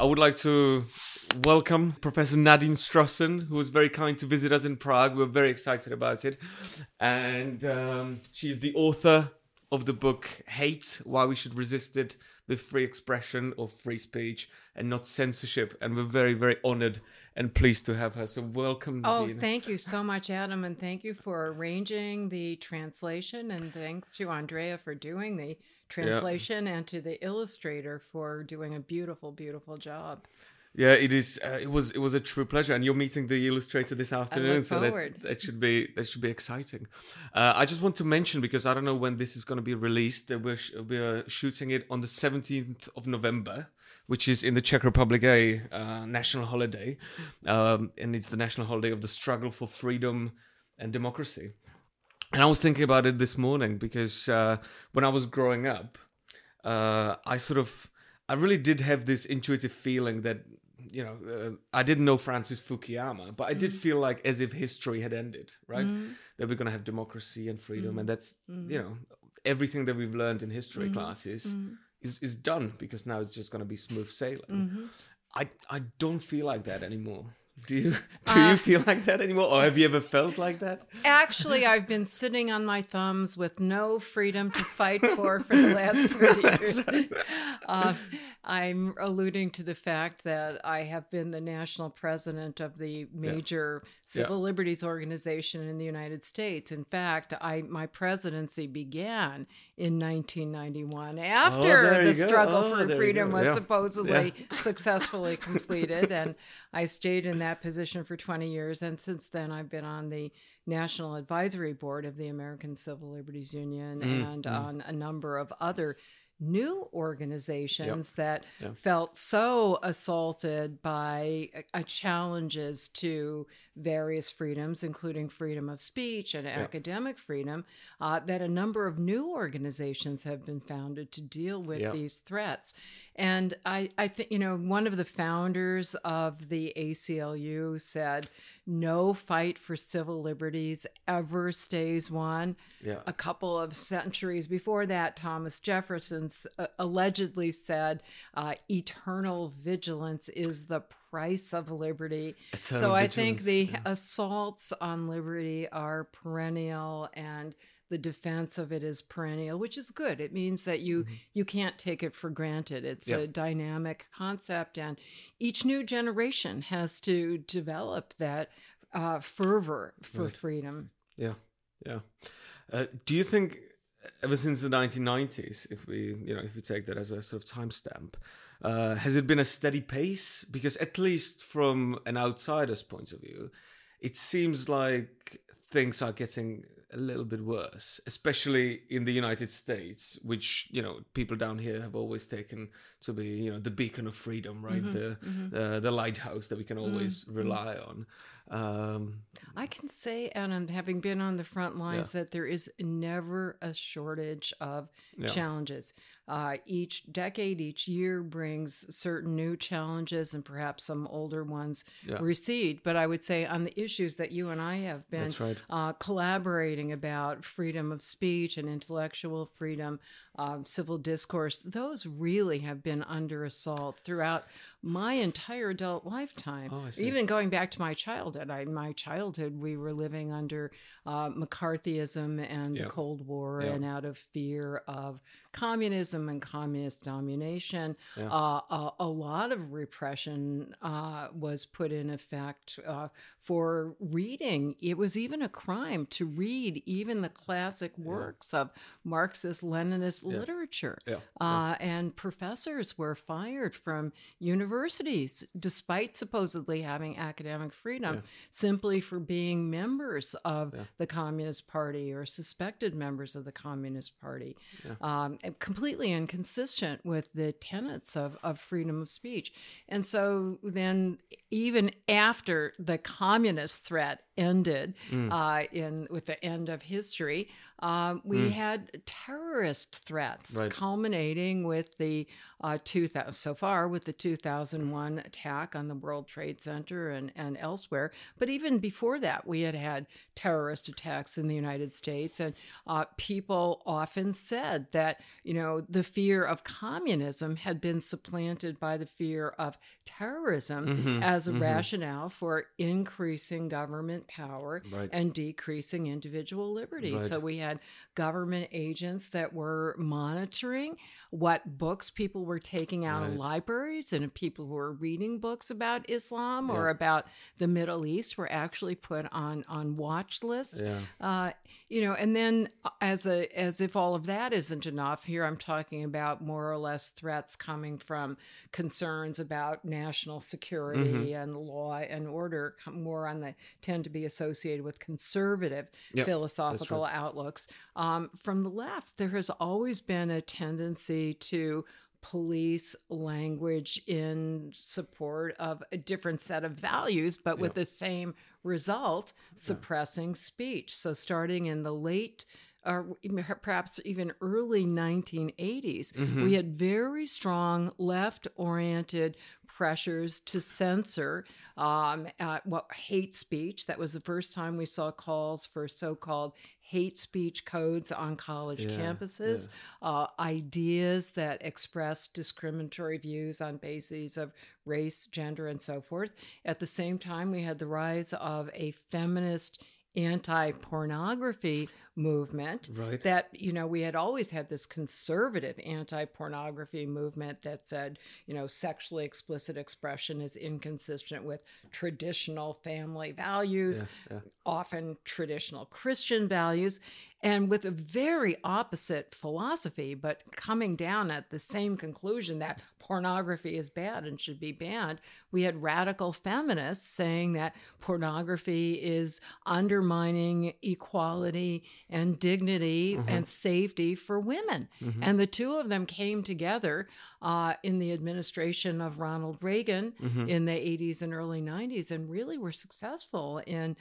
I would like to welcome Professor Nadine Strossen, who was very kind to visit us in Prague. We're very excited about it. And she's the author of the book, Hate: Why We Should Resist It, with free expression or free speech and not censorship. And we're very, very honored and pleased to have her. So welcome, Nadine. Oh, thank you so much, Adam. And thank you for arranging the translation. And thanks to Andrea for doing the translation, and to the illustrator for doing a beautiful, beautiful job. Yeah, it is. It was a true pleasure, and you're meeting the illustrator this afternoon. I look forward. So that should be exciting. I just want to mention, because I don't know when this is going to be released, that we are shooting it on the 17th of November, which is in the Czech Republic a national holiday, and it's the national holiday of the struggle for freedom and democracy. And I was thinking about it this morning because when I was growing up, I really did have this intuitive feeling that, I didn't know Francis Fukuyama, but I did feel like as if history had ended, right? That we're going to have democracy and freedom. And that's, everything that we've learned in history classes is done, because now it's just going to be smooth sailing. I don't feel like that anymore. Do you feel like that anymore? Or have you ever felt like that? Actually, I've been sitting on my thumbs with no freedom to fight for the last 30 years. Right. I'm alluding to the fact that I have been the national president of the major civil liberties organization in the United States. In fact, my presidency began in 1991 after the struggle for freedom was supposedly successfully completed. And I stayed in that position for 20 years. And since then, I've been on the National Advisory Board of the American Civil Liberties Union and on a number of other new organizations that felt so assaulted by challenges to various freedoms, including freedom of speech and academic freedom, that a number of new organizations have been founded to deal with these threats. And I think, one of the founders of the ACLU said, "No fight for civil liberties ever stays one." Yeah. A couple of centuries before that, Thomas Jefferson allegedly said, "Eternal vigilance is the price of liberty." I think the assaults on liberty are perennial, and the defense of it is perennial, which is good. It means that you can't take it for granted. It's a dynamic concept, and each new generation has to develop that fervor for freedom. Yeah, yeah. Do you think ever since the 1990s, if we take that as a sort of timestamp, has it been a steady pace? Because at least from an outsider's point of view, it seems like things are getting a little bit worse, especially in the United States, which, people down here have always taken to be, the beacon of freedom, right? The lighthouse that we can always rely on. I can say, Adam, having been on the front lines, that there is never a shortage of challenges. Each decade, each year brings certain new challenges, and perhaps some older ones recede. But I would say on the issues that you and I have been collaborating about, freedom of speech and intellectual freedom, civil discourse, those really have been under assault throughout my entire adult lifetime. Oh, I see. Even going back to my childhood. We were living under McCarthyism and the Cold War, and out of fear of communism and communist domination. Yeah. A lot of repression was put in effect for reading. It was even a crime to read even the classic works of Marxist-Leninist literature. Yeah. And professors were fired from universities, despite supposedly having academic freedom, simply for being members of the Communist Party or suspected members of the Communist Party. Yeah. Completely inconsistent with the tenets of freedom of speech. And so then even after the communist threat ended with the end of history, we had terrorist threats culminating with the 2001 attack on the World Trade Center and elsewhere. But even before that, we had had terrorist attacks in the United States, and people often said that, you know, the fear of communism had been supplanted by the fear of terrorism as a rationale for increasing government power and decreasing individual liberty. So we had government agents that were monitoring what books people were taking out of libraries, and if people who were reading books about Islam or about the Middle East were actually put on watch lists. You know, and then as if all of that isn't enough, here I'm talking about more or less threats coming from concerns about national security and law and order, more on the tend to be associated with conservative philosophical outlooks. From the left, there has always been a tendency to police language in support of a different set of values, but with the same result, suppressing speech. So starting in the late or perhaps even early 1980s, we had very strong left-oriented pressures to censor hate speech. That was the first time we saw calls for so-called hate speech codes on college campuses, ideas that express discriminatory views on bases of race, gender, and so forth. At the same time, we had the rise of a feminist anti-pornography movement that, you know, we had always had this conservative anti-pornography movement that said, you know, sexually explicit expression is inconsistent with traditional family values, often traditional Christian values, and with a very opposite philosophy, but coming down at the same conclusion that pornography is bad and should be banned. We had radical feminists saying that pornography is undermining equality and dignity and safety for women. And the two of them came together in the administration of Ronald Reagan in the 80s and early 90s, and really were successful in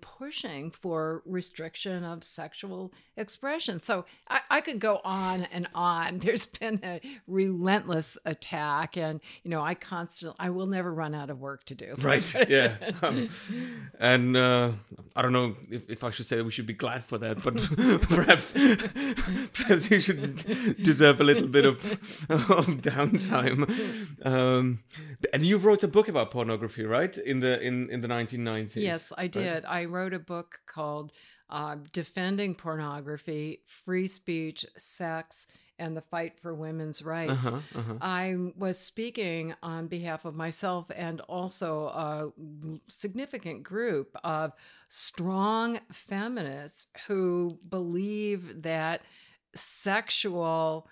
pushing for restriction of sexual expression. So I could go on and on. There's been a relentless attack, and you know, I will never run out of work to do. And I don't know if I should say we should be glad for that, but perhaps you should deserve a little bit of downtime. And you wrote a book about pornography, right? In the 1990s. Yes, I did. Right? I wrote a book called Defending Pornography, Free Speech, Sex, and the Fight for Women's Rights. I was speaking on behalf of myself and also a significant group of strong feminists who believe that sexual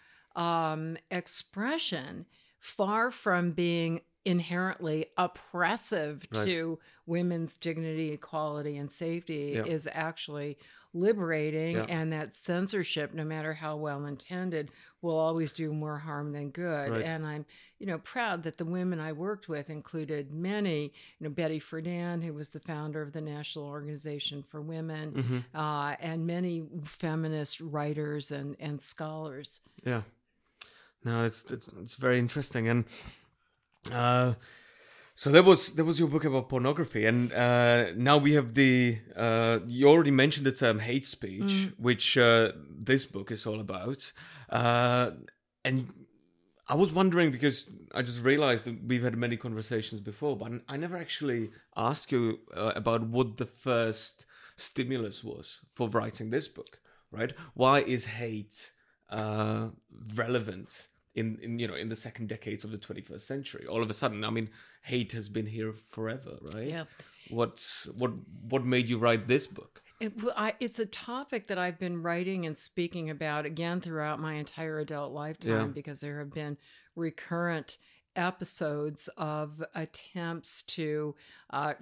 expression, far from being inherently oppressive to women's dignity, equality, and safety, is actually liberating, and that censorship, no matter how well intended, will always do more harm than good. And I'm, you know, proud that the women I worked with included many, you know, Betty Friedan, who was the founder of the National Organization for Women, and many feminist writers and scholars. Yeah. No, it's very interesting. And so that was your book about pornography, and now we have the you already mentioned the term hate speech, which this book is all about. And I was wondering, because I just realized that we've had many conversations before, but I never actually asked you about what the first stimulus was for writing this book, right? Why is hate relevant in the second decades of the 21st century? All of a sudden, I mean, hate has been here forever, right? Yeah. What made you write this book? It's a topic that I've been writing and speaking about, again, throughout my entire adult lifetime, because there have been recurrent episodes of attempts to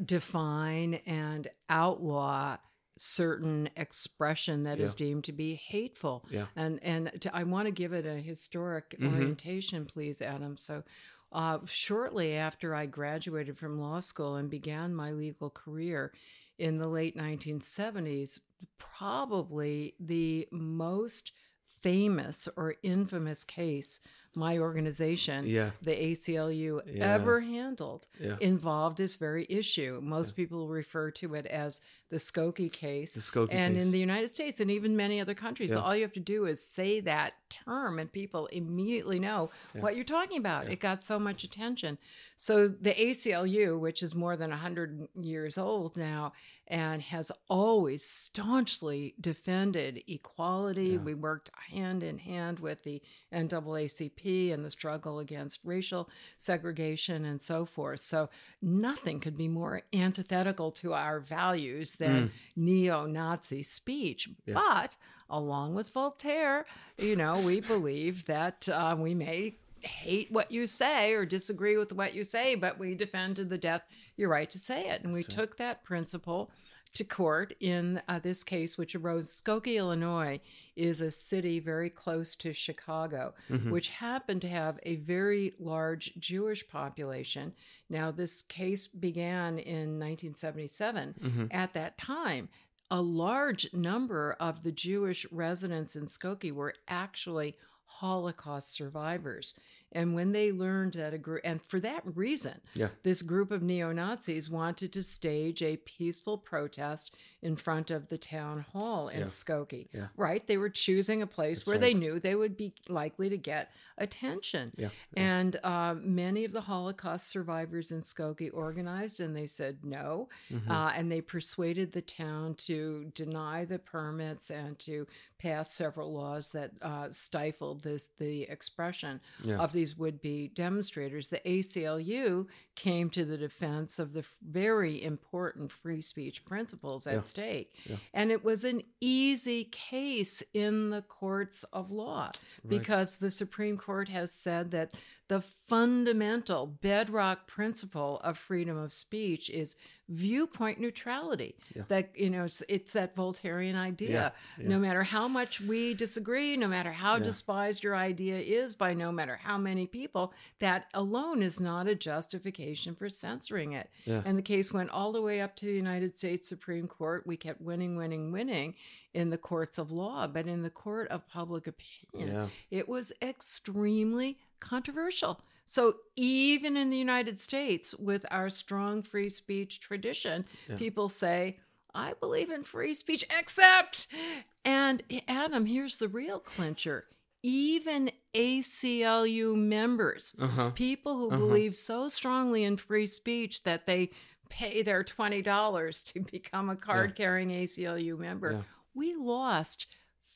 define and outlaw certain expression that is deemed to be hateful. Yeah. And I want to give it a historic orientation, please, Adam. So shortly after I graduated from law school and began my legal career in the late 1970s, probably the most famous or infamous case my organization, the ACLU, ever handled involved this very issue. Most people refer to it as the Skokie case. The Skokie case. In the United States and even many other countries, all you have to do is say that term and people immediately know what you're talking about. It got so much attention. So the ACLU, which is more than 100 years old now and has always staunchly defended equality. We worked hand in hand with the NAACP and the struggle against racial segregation and so forth. So nothing could be more antithetical to our values than neo-Nazi speech. Yeah. But along with Voltaire, you know, we believe that we may hate what you say or disagree with what you say, but we defend to the death your right to say it. And we took that principle to court in this case, which arose. Skokie, Illinois, is a city very close to Chicago, which happened to have a very large Jewish population. Now, this case began in 1977. At that time, a large number of the Jewish residents in Skokie were actually Holocaust survivors. And when they learned that a group, and for that reason, this group of neo-Nazis wanted to stage a peaceful protest in front of the town hall in Skokie, right? They were choosing a place where they knew they would be likely to get attention. And many of the Holocaust survivors in Skokie organized, and they said no. And they persuaded the town to deny the permits and to pass several laws that stifled the expression of the would-be demonstrators. The ACLU came to the defense of the very important free speech principles at stake. And it was an easy case in the courts of law because the Supreme Court has said that the fundamental bedrock principle of freedom of speech is viewpoint neutrality. That, you know, it's that Voltairean idea. No matter how much we disagree, no matter how despised your idea is by no matter how many people, that alone is not a justification for censoring it. And the case went all the way up to the United States Supreme Court. We kept winning in the courts of law, but in the court of public opinion, it was extremely controversial. So even in the United States, with our strong free speech tradition, people say, I believe in free speech, except, and Adam, here's the real clincher, even ACLU members, people who believe so strongly in free speech that they pay their $20 to become a card-carrying ACLU member, we lost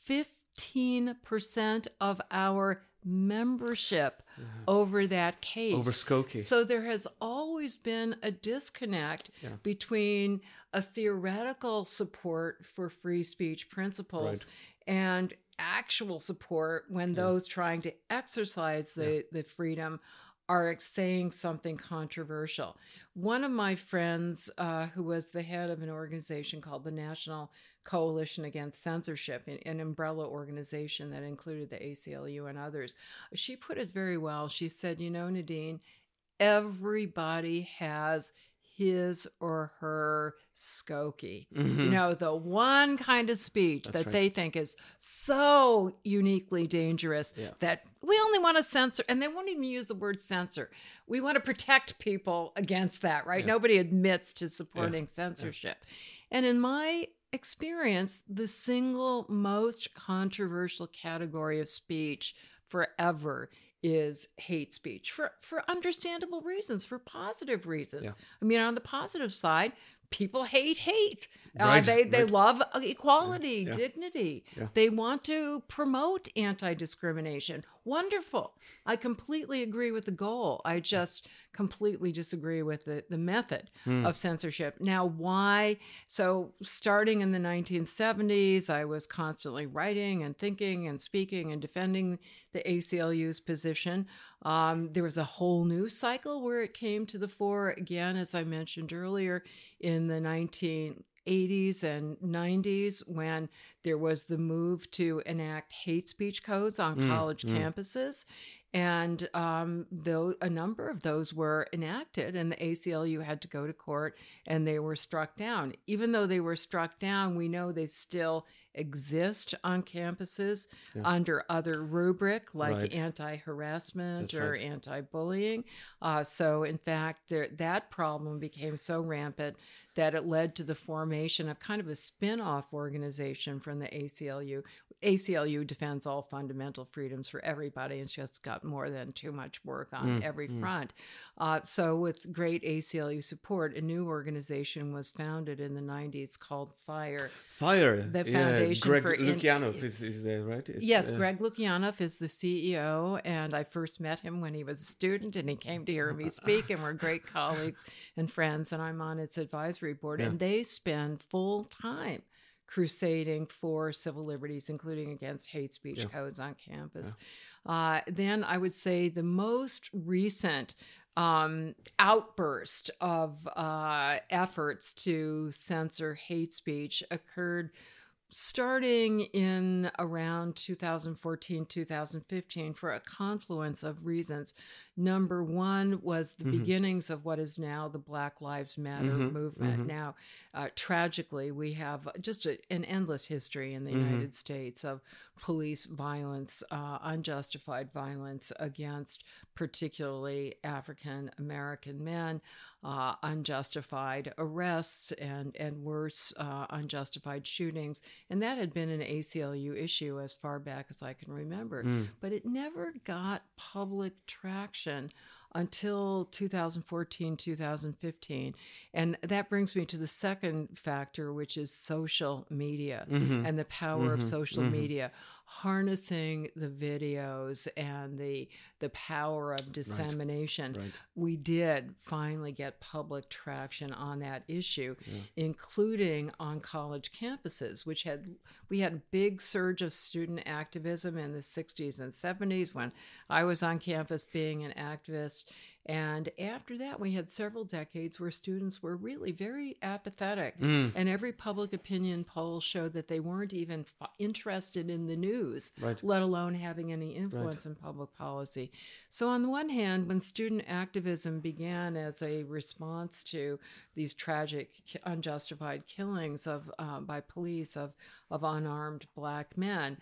15% of our membership over that case. Over Skokie. So there has always been a disconnect between a theoretical support for free speech principles and actual support when those trying to exercise the freedom are saying something controversial. One of my friends who was the head of an organization called the National Coalition Against Censorship, an umbrella organization that included the ACLU and others, she put it very well. She said, you know, Nadine, everybody has his or her Skokie. You know, the one kind of speech that they think is so uniquely dangerous that we only want to censor, and they won't even use the word censor. We want to protect people against that, right? Nobody admits to supporting censorship. And in my experience, the single most controversial category of speech forever is hate speech for understandable reasons, for positive reasons. I mean, on the positive side, people hate. They love equality, dignity. They want to promote anti-discrimination. Wonderful. I completely agree with the goal. I just completely disagree with the method of censorship. Now, why? So starting in the 1970s, I was constantly writing and thinking and speaking and defending the ACLU's position. There was a whole new cycle where it came to the fore again, as I mentioned earlier, in the 19 80s and 90s when there was the move to enact hate speech codes on college campuses. And though a number of those were enacted, and the ACLU had to go to court, and they were struck down. Even though they were struck down, we know they still exist on campuses under other rubric, like anti-harassment or anti-bullying. So, in fact, that problem became so rampant that it led to the formation of kind of a spin-off organization from the ACLU. ACLU defends all fundamental freedoms for everybody. It's just got more than too much work on every front. So with great ACLU support, a new organization was founded in the 90s called FIRE. FIRE, the foundation Greg Lukianoff is there, right? Greg Lukianoff is the CEO, and I first met him when he was a student, and he came to hear me speak, and we're great colleagues and friends, and I'm on its advisory board, and they spend full time crusading for civil liberties, including against hate speech codes on campus. Then I would say the most recent outburst of efforts to censor hate speech occurred starting in around 2014, 2015, for a confluence of reasons. Number one was the beginnings of what is now the Black Lives Matter movement. Now, tragically, we have just an endless history in the United States of police violence, unjustified violence against particularly African American men, unjustified arrests, and worse, unjustified shootings. And that had been an ACLU issue as far back as I can remember. But it never got public traction until 2014, 2015. And that brings me to the second factor, which is social media and the power of social media, harnessing the videos and the power of dissemination. We did finally get public traction on that issue, including on college campuses, which we had a big surge of student activism in the 60s and 70s when I was on campus being an activist. And after that, we had several decades where students were really very apathetic. And every public opinion poll showed that they weren't even interested in the news, let alone having any influence in public policy. So on the one hand, when student activism began as a response to these tragic, unjustified killings of by police of unarmed Black men,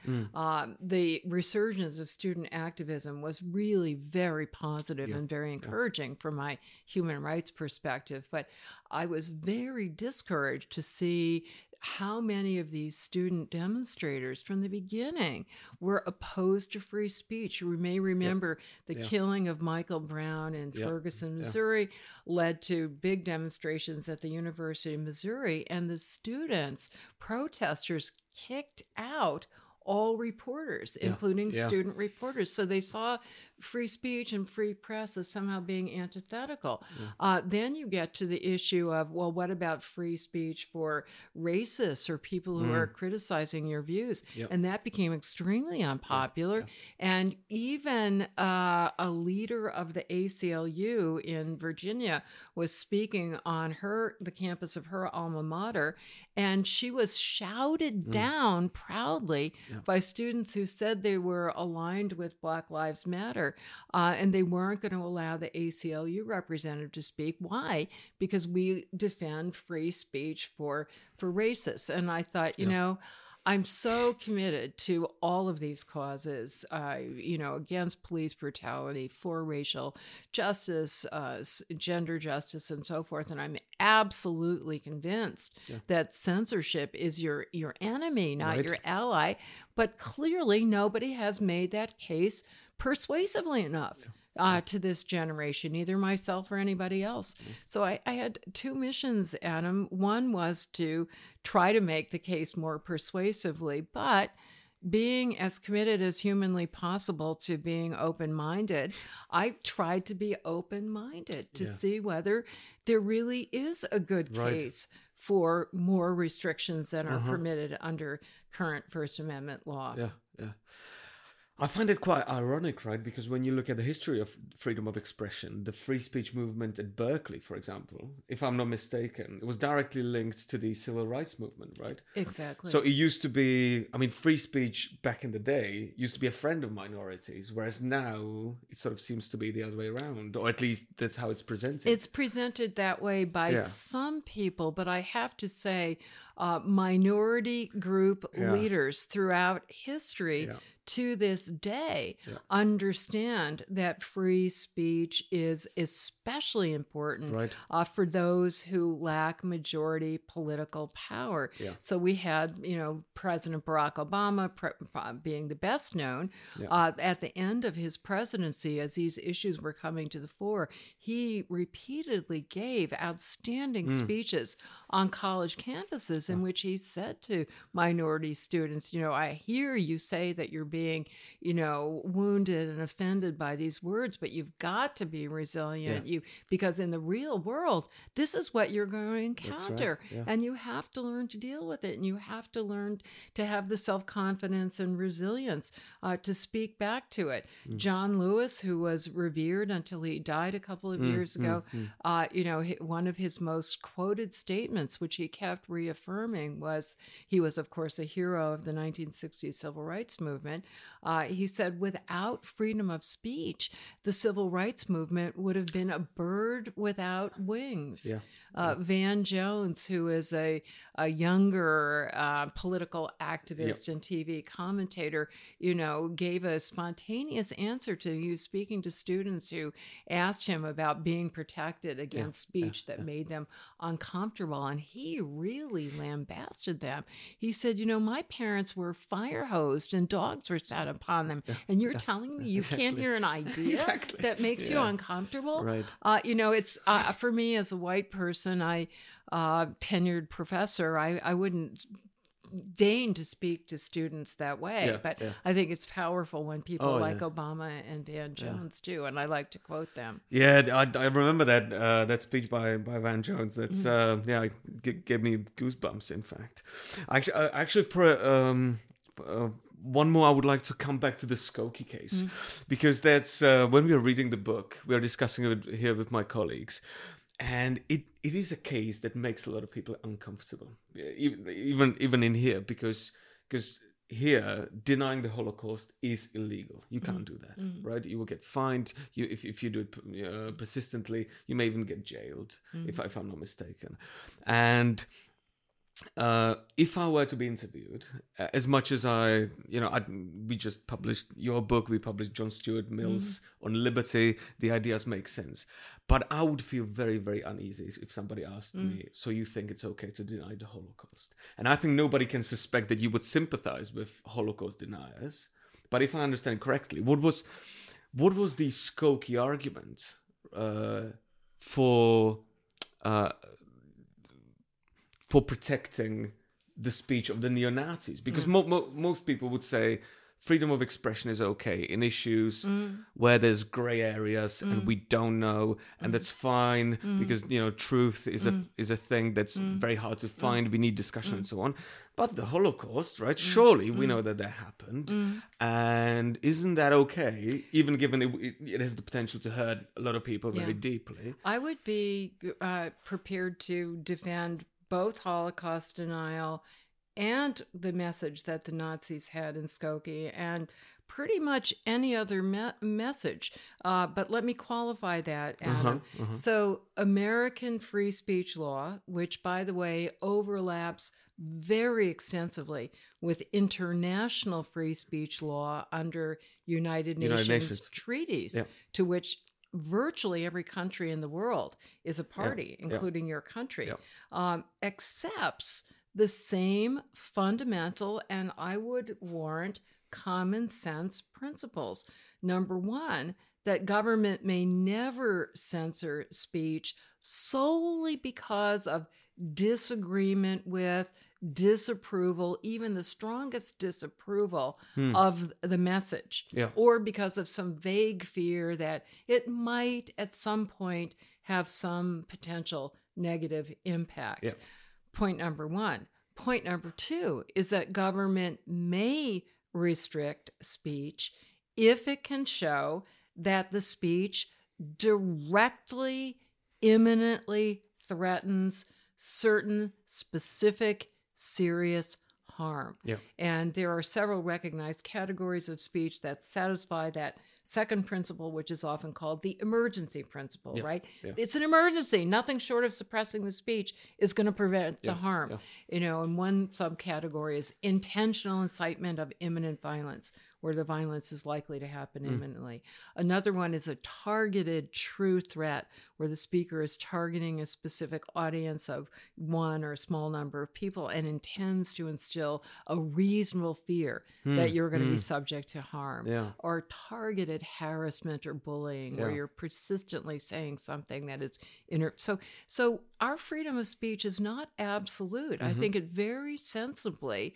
the resurgence of student activism was really very positive and very encouraging from my human rights perspective. But I was very discouraged to see how many of these student demonstrators from the beginning were opposed to free speech. You may remember the killing of Michael Brown in Ferguson, Missouri, led to big demonstrations at the University of Missouri, and the students, protesters, kicked out all reporters, including student reporters. So they saw free speech and free press as somehow being antithetical. Then you get to the issue of, well, what about free speech for racists or people who are criticizing your views? And that became extremely unpopular. And even a leader of the ACLU in Virginia was speaking on the campus of her alma mater, and she was shouted down proudly by students who said they were aligned with Black Lives Matter. And they weren't going to allow the ACLU representative to speak. Why? Because we defend free speech for racists. And I thought, you know, I'm so committed to all of these causes, against police brutality, for racial justice, gender justice, and so forth. And I'm absolutely convinced that censorship is your enemy, not your ally. But clearly nobody has made that case persuasively enough to this generation, either myself or anybody else. So I had two missions, Adam. One was to try to make the case more persuasively, but being as committed as humanly possible to being open-minded, I tried to be open-minded to see whether there really is a good case for more restrictions than are permitted under current First Amendment law. I find it quite ironic, right? Because when you look at the history of freedom of expression, the free speech movement at Berkeley, for example, if I'm not mistaken, it was directly linked to the civil rights movement, right? Exactly. So it used to be, I mean, free speech back in the day used to be a friend of minorities, whereas now it sort of seems to be the other way around, or at least that's how it's presented. It's presented that way by some people, but I have to say minority group leaders throughout history to this day understand that free speech is especially important for those who lack majority political power. Yeah. So we had, you know, President Barack Obama being the best known at the end of his presidency, as these issues were coming to the fore, he repeatedly gave outstanding speeches on college campuses in which he said to minority students, you know, I hear you say that you're being, you know, wounded and offended by these words, but you've got to be resilient. Yeah. You, because in the real world, this is what you're going to encounter. That's right. Yeah. And you have to learn to deal with it. And you have to learn to have the self-confidence and resilience to speak back to it. Mm. John Lewis, who was revered until he died a couple of years ago, you know, one of his most quoted statements, which he kept reaffirming, was, he was, of course, a hero of the 1960s civil rights movement. He said, without freedom of speech, the civil rights movement would have been a bird without wings. Yeah. Van Jones, who is a younger political activist and TV commentator, you know, gave a spontaneous answer to you speaking to students who asked him about being protected against speech that made them uncomfortable. And he really lambasted them. He said, you know, my parents were fire hosed and dogs were set upon them. Yeah, and you're telling me you can't hear an idea that makes you uncomfortable? Right. You know, it's for me as a white person, tenured professor, I wouldn't deign to speak to students that way. Yeah, but I think it's powerful when people like Obama and Van Jones do, and I like to quote them. Yeah, I remember that that speech by Van Jones. That's gave me goosebumps, in fact. Actually for one more, I would like to come back to the Skokie case, because that's when we were reading the book, we were discussing it here with my colleagues, and it is a case that makes a lot of people uncomfortable, even in here, because here denying the Holocaust is illegal. You can't do that, right? You will get fined. You, if you do it persistently, you may even get jailed, if I'm not mistaken, and. If I were to be interviewed, as much as we just published your book, we published John Stuart Mill's On Liberty, the ideas make sense. But I would feel very, very uneasy if somebody asked me, so you think it's okay to deny the Holocaust? And I think nobody can suspect that you would sympathize with Holocaust deniers. But if I understand correctly, what was the Skokie argument for protecting the speech of the neo-Nazis? Because most people would say freedom of expression is okay in issues where there's gray areas and we don't know, and that's fine because, you know, truth is a thing that's very hard to find. We need discussion and so on. But the Holocaust, right? Surely we know that happened. And isn't that okay, even given it has the potential to hurt a lot of people very deeply? I would be prepared to defend both Holocaust denial and the message that the Nazis had in Skokie, and pretty much any other message. But let me qualify that, Adam. So American free speech law, which, by the way, overlaps very extensively with international free speech law under United Nations treaties, to which virtually every country in the world is a party, including your country, accepts the same fundamental and, I would warrant, common sense principles. Number one, that government may never censor speech solely because of disagreement with, disapproval, even the strongest disapproval of the message, or because of some vague fear that it might at some point have some potential negative impact. Yeah. Point number one. Point number two is that government may restrict speech if it can show that the speech directly, imminently threatens certain specific serious harm. Yeah. And there are several recognized categories of speech that satisfy that second principle, which is often called the emergency principle, right? Yeah. It's an emergency. Nothing short of suppressing the speech is going to prevent the harm. Yeah. You know, and one subcategory is intentional incitement of imminent violence, where the violence is likely to happen imminently. Another one is a targeted true threat, where the speaker is targeting a specific audience of one or a small number of people and intends to instill a reasonable fear that you're going to be subject to harm. Yeah. Or targeted harassment or bullying, where you're persistently saying something that is... So our freedom of speech is not absolute. I think it very sensibly...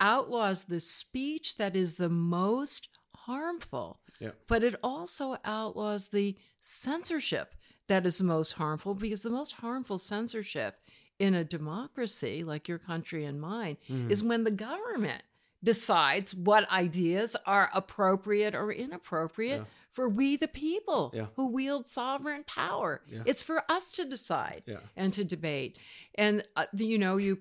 outlaws the speech that is the most harmful, but it also outlaws the censorship that is the most harmful, because the most harmful censorship in a democracy like your country and mine is when the government decides what ideas are appropriate or inappropriate for we the people who wield sovereign power. It's for us to decide and to debate. And you know, you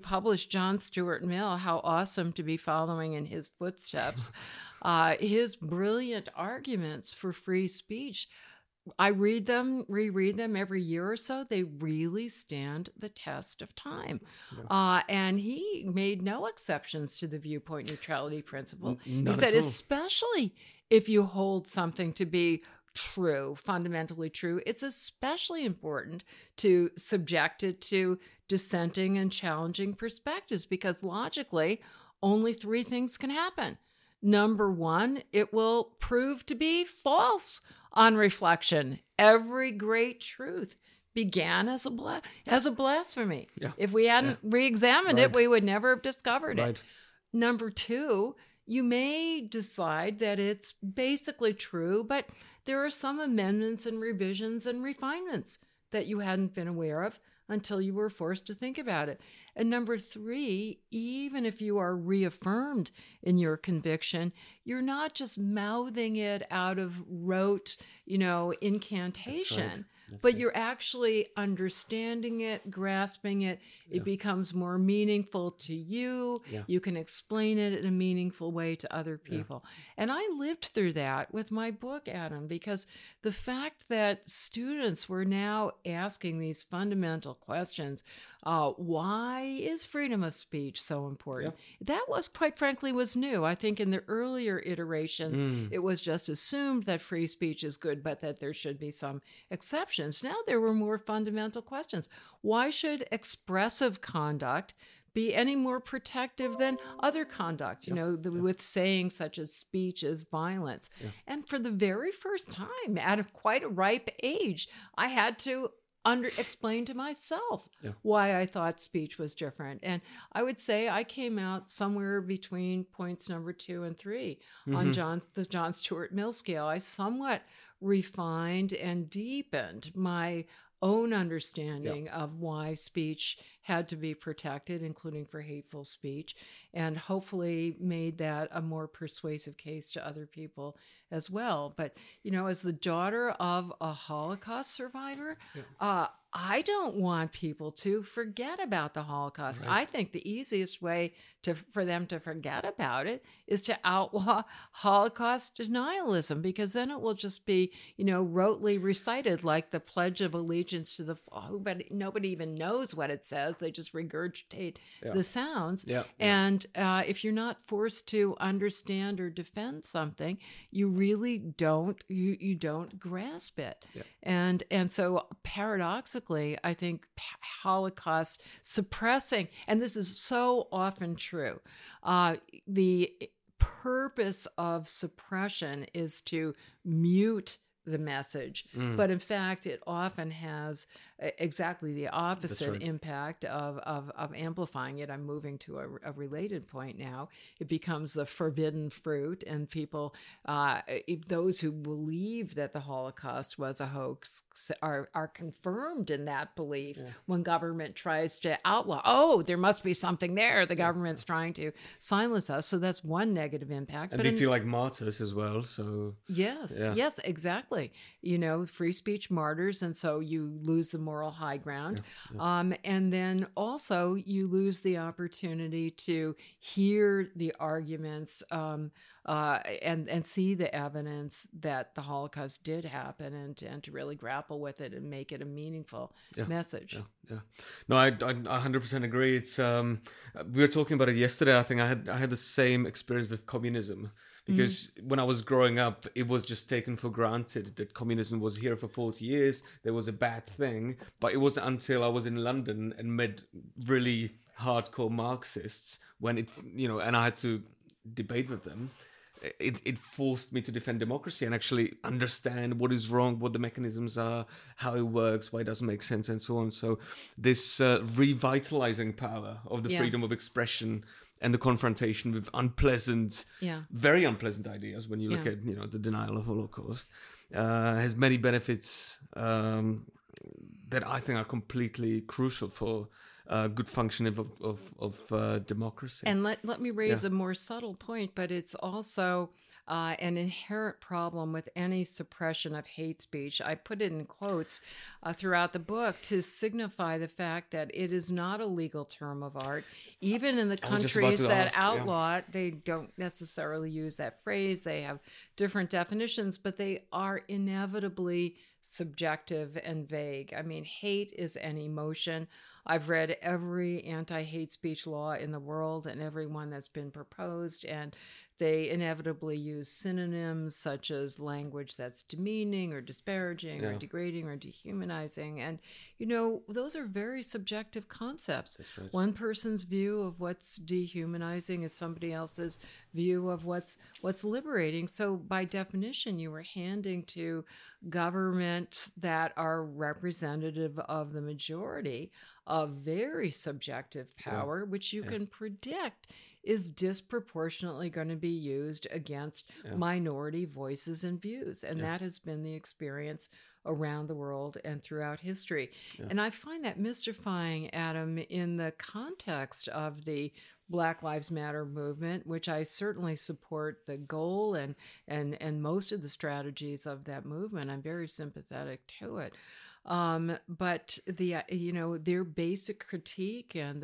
published John Stuart Mill. How awesome to be following in his footsteps. His brilliant arguments for free speech. I read them, reread them every year or so. They really stand the test of time. And he made no exceptions to the viewpoint neutrality principle. He said, especially if you hold something to be true, fundamentally true, it's especially important to subject it to dissenting and challenging perspectives, because logically, only three things can happen. Number one, it will prove to be false on reflection. Every great truth began as a blasphemy. If we hadn't re-examined it, we would never have discovered it. Number two, you may decide that it's basically true, but there are some amendments and revisions and refinements that you hadn't been aware of until you were forced to think about it. And number three, even if you are reaffirmed in your conviction, you're not just mouthing it out of rote, you know, incantation. That's right. That's but right. You're actually understanding it, grasping it. It becomes more meaningful to you. You can explain it in a meaningful way to other people. And I lived through that with my book, Adam, because the fact that students were now asking these fundamental questions, why is freedom of speech so important? That was, quite frankly, was new. I think in the earlier iterations, it was just assumed that free speech is good, but that there should be some exceptions. Now there were more fundamental questions. Why should expressive conduct be any more protective than other conduct, you know, with sayings such as speech is violence? And for the very first time, out of quite a ripe age, I had to explain to myself why I thought speech was different. And I would say I came out somewhere between points number 2 and 3 on the John Stuart Mill scale. I somewhat refined and deepened my own understanding of why speech had to be protected, including for hateful speech, and hopefully made that a more persuasive case to other people as well. But, you know, as the daughter of a Holocaust survivor, I don't want people to forget about the Holocaust. I think the easiest way for them to forget about it is to outlaw Holocaust denialism, because then it will just be, you know, rotely recited like the Pledge of Allegiance to the Flag, but nobody even knows what it says. They just regurgitate the sounds. And if you're not forced to understand or defend something, you really don't, you don't grasp it. And so paradoxically, I think Holocaust suppressing, and this is so often true, the purpose of suppression is to mute the message. But in fact, it often has exactly the opposite impact of amplifying it. I'm moving to a related point now. It becomes the forbidden fruit, and people, those who believe that the Holocaust was a hoax are confirmed in that belief when government tries to outlaw, oh, there must be something there. The government's trying to silence us. So that's one negative impact. And but they feel like martyrs as well. So yes, exactly. You know, free speech martyrs, and so you lose the moral high ground. And then also you lose the opportunity to hear the arguments and see the evidence that the Holocaust did happen, and to really grapple with it and make it a meaningful message. No, I 100% agree. It's we were talking about it yesterday. I think I had the same experience with communism. Because when I was growing up, it was just taken for granted that communism was here for 40 years. There was a bad thing. But it wasn't until I was in London and met really hardcore Marxists when it, you know, and I had to debate with them. It forced me to defend democracy and actually understand what is wrong, what the mechanisms are, how it works, why it doesn't make sense, and so on. So this revitalizing power of the freedom of expression and the confrontation with unpleasant, very unpleasant ideas when you look at, you know, the denial of Holocaust, has many benefits that I think are completely crucial for good functioning of democracy. And let me raise a more subtle point, but it's also an inherent problem with any suppression of hate speech. I put it in quotes throughout the book to signify the fact that it is not a legal term of art. Even in the countries that outlaw it, they don't necessarily use that phrase. They have different definitions, but they are inevitably subjective and vague. I mean, hate is an emotion. I've read every anti-hate speech law in the world and every one that's been proposed, and they inevitably use synonyms such as language that's demeaning or disparaging or degrading or dehumanizing. And, you know, those are very subjective concepts. That's right. One person's view of what's dehumanizing is somebody else's view of what's liberating. So by definition, you were handing to governments that are representative of the majority a very subjective power, which you can predict is disproportionately going to be used against minority voices and views. And that has been the experience around the world and throughout history. And I find that mystifying, Adam, in the context of the Black Lives Matter movement, which I certainly support the goal and most of the strategies of that movement. I'm very sympathetic to it. But the, you know, their basic critique and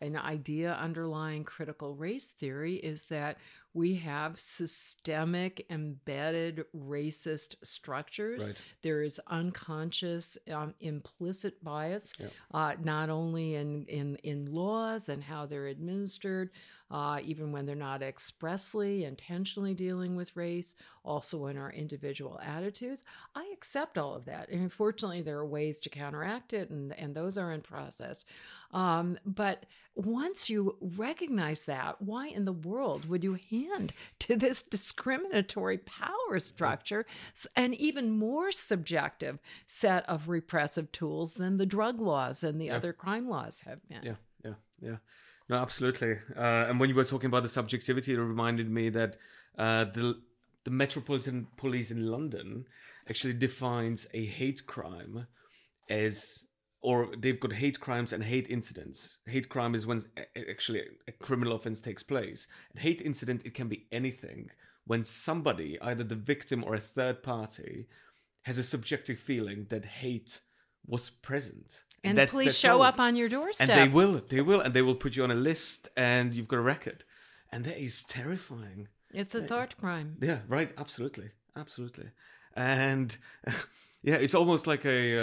an idea underlying critical race theory is that we have systemic, embedded racist structures. Right. There is unconscious, implicit bias, not only in laws and how they're administered, even when they're not expressly, intentionally dealing with race, also in our individual attitudes. I accept all of that. And unfortunately, there are ways to counteract it, and those are in process. But once you recognize that, why in the world would you hand to this discriminatory power structure an even more subjective set of repressive tools than the drug laws and the other crime laws have been? No, absolutely. And when you were talking about the subjectivity, it reminded me that the Metropolitan Police in London actually defines a hate crime as... Or they've got hate crimes and hate incidents. Hate crime is when actually a criminal offense takes place. And hate incident, it can be anything. When somebody, either the victim or a third party, has a subjective feeling that hate was present. And the police show up on your doorstep. And they will. And they will put you on a list and you've got a record. And that is terrifying. It's a thought crime. Yeah, right. Absolutely. And... Yeah, it's almost like a,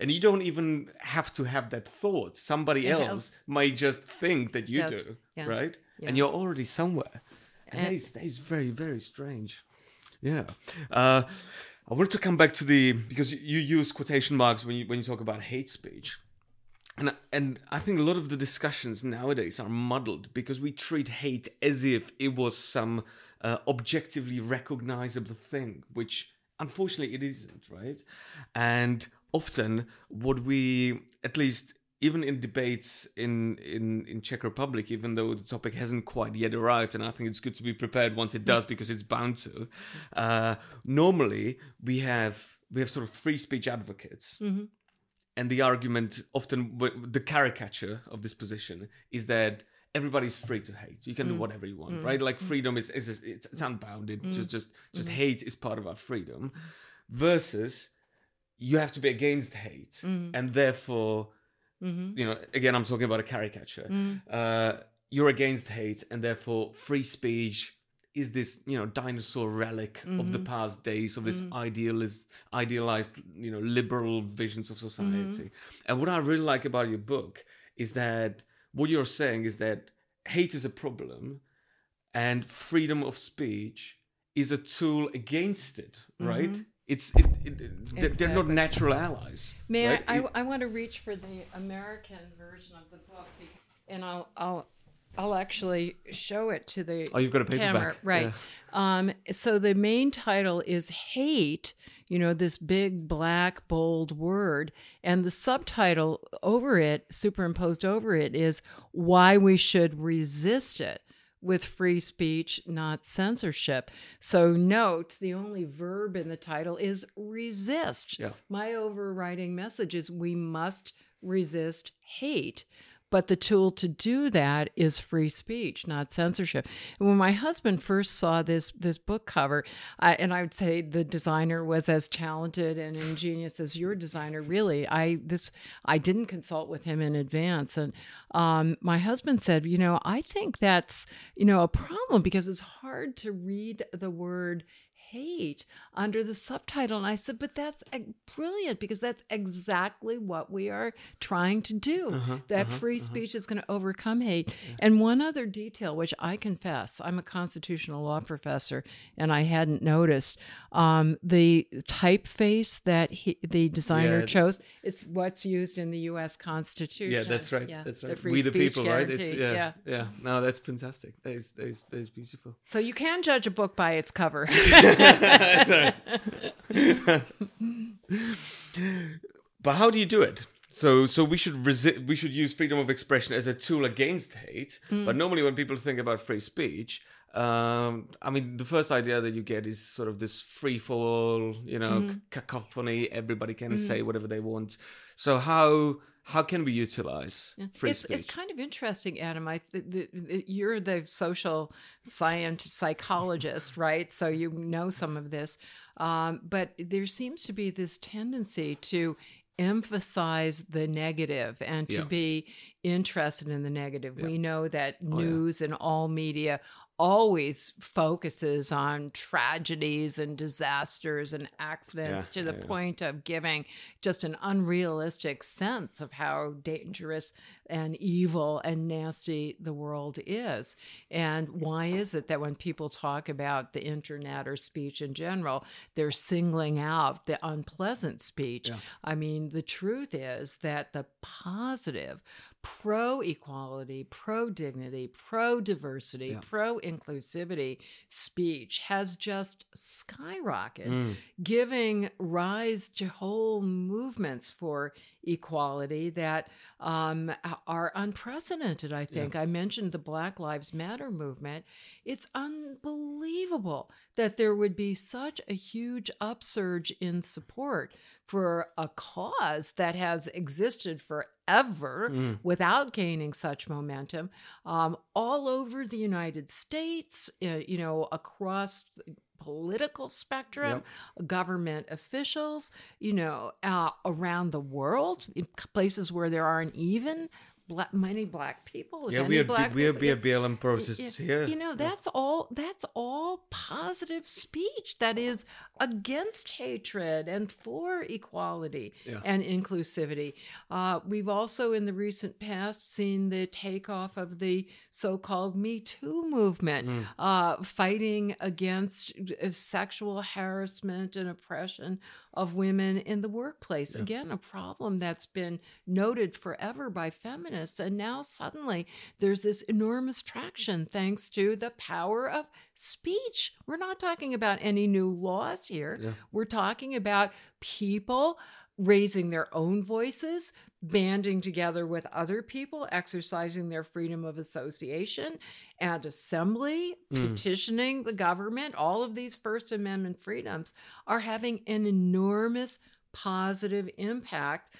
and you don't even have to have that thought. Somebody else might just think that you do, right? Yeah. And you're already somewhere. And that is very, very strange. Yeah. I wanted to come back to because you use quotation marks when you talk about hate speech. And I think a lot of the discussions nowadays are muddled because we treat hate as if it was some objectively recognizable thing, which Unfortunately, it isn't, right? And often what we, at least even in debates in Czech Republic, even though the topic hasn't quite yet arrived, and I think it's good to be prepared once it does, because it's bound to, normally we have sort of free speech advocates. Mm-hmm. And the argument, often the caricature of this position is that everybody's free to hate. You can do whatever you want, right? Like freedom is unbounded. Just hate is part of our freedom. Versus, you have to be against hate, and therefore, you know, again, I'm talking about a caricature. You're against hate, and therefore, free speech is this, you know, dinosaur relic of the past days of this idealized, you know, liberal visions of society. And what I really like about your book is that. What you're saying is that hate is a problem and freedom of speech is a tool against it, right? Exactly. They're not natural allies. Right? I want to reach for the American version of the book, and I'll actually show it to the Oh, you've got a paperback. Camera. Right. Yeah. So the main title is Hate, you know, this big, black, bold word. And the subtitle over it, superimposed over it, is Why We Should Resist It with Free Speech, Not Censorship. So note, the only verb in the title is resist. Yeah. My overriding message is we must resist hate. But the tool to do that is free speech, not censorship. And when my husband first saw this book cover, and I would say the designer was as talented and ingenious as your designer, really. I didn't consult with him in advance. And my husband said, you know, I think that's, you know, a problem because it's hard to read the word hate under the subtitle. And I said, but that's brilliant, because that's exactly what we are trying to do, that free speech is going to overcome hate. Yeah. And one other detail, which I confess, I'm a constitutional law professor, and I hadn't noticed, the typeface that the designer chose, it's what's used in the U.S. Constitution. Yeah, that's right. Yeah, that's right. We the people, guarantee. Right? It's, yeah. No, that's fantastic. That is beautiful. So you can judge a book by its cover. But how do you do it? So we should use freedom of expression as a tool against hate. But normally when people think about free speech, I mean, the first idea that you get is sort of this free fall, you know, cacophony. Everybody can say whatever they want. So how can we utilize free speech? It's kind of interesting, Adam. You're the social psychologist, right? So you know some of this. But there seems to be this tendency to emphasize the negative and to be interested in the negative. Yeah. We know that news and all media always focuses on tragedies and disasters and accidents to the point of giving just an unrealistic sense of how dangerous and evil and nasty the world is. And why is it that when people talk about the internet or speech in general, they're singling out the unpleasant speech? Yeah. I mean, the truth is that the positive, pro-equality, pro-dignity, pro-diversity, pro-inclusivity speech has just skyrocketed, giving rise to whole movements for equality that are unprecedented, I think. Yeah. I mentioned the Black Lives Matter movement. It's unbelievable that there would be such a huge upsurge in support for a cause that has existed forever without gaining such momentum, all over the United States, you know, across political spectrum, government officials, you know, around the world, in places where there aren't even many black people. Yeah, we had BLM protests here. You know, that's all positive speech that is against hatred and for equality and inclusivity. We've also in the recent past seen the takeoff of the so-called Me Too movement, fighting against sexual harassment and oppression of women in the workplace. Yeah. Again, a problem that's been noted forever by feminists. feminists. And now suddenly there's this enormous traction thanks to the power of speech. We're not talking about any new laws here. Yeah. We're talking about people raising their own voices, banding together with other people, exercising their freedom of association and assembly, petitioning the government. All of these First Amendment freedoms are having an enormous positive impact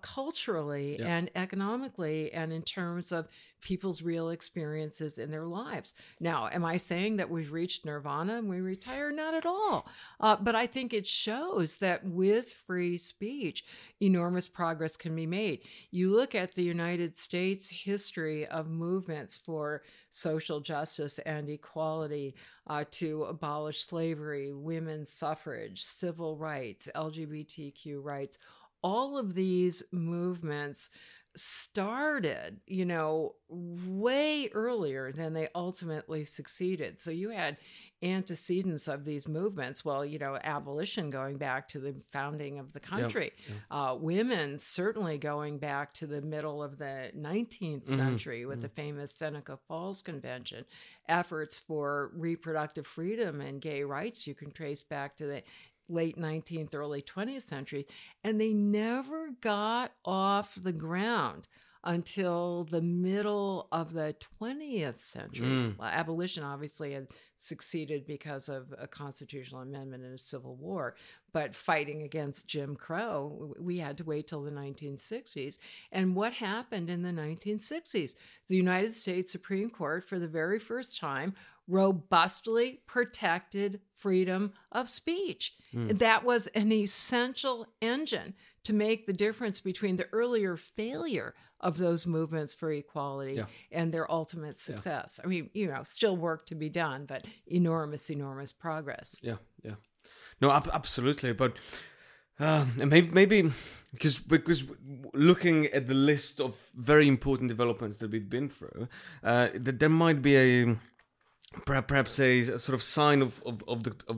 culturally and economically and in terms of people's real experiences in their lives. Now, am I saying that we've reached nirvana and we retire? Not at all. But I think it shows that with free speech, enormous progress can be made. You look at the United States history of movements for social justice and equality, to abolish slavery, women's suffrage, civil rights, LGBTQ rights. All of these movements started, you know, way earlier than they ultimately succeeded. So you had antecedents of these movements. Well, you know, abolition going back to the founding of the country, women certainly going back to the middle of the 19th century with the famous Seneca Falls Convention. Efforts for reproductive freedom and gay rights you can trace back to the late 19th, early 20th century, and they never got off the ground until the middle of the 20th century. Well, abolition obviously had succeeded because of a constitutional amendment and a civil war, but fighting against Jim Crow, we had to wait till the 1960s. And what happened in the 1960s? The United States Supreme Court, for the very first time, robustly protected freedom of speech. That was an essential engine to make the difference between the earlier failure of those movements for equality and their ultimate success. I mean, you know, still work to be done, but enormous, enormous progress. No, absolutely. But and maybe because looking at the list of very important developments that we've been through, that there might be perhaps a sort of sign of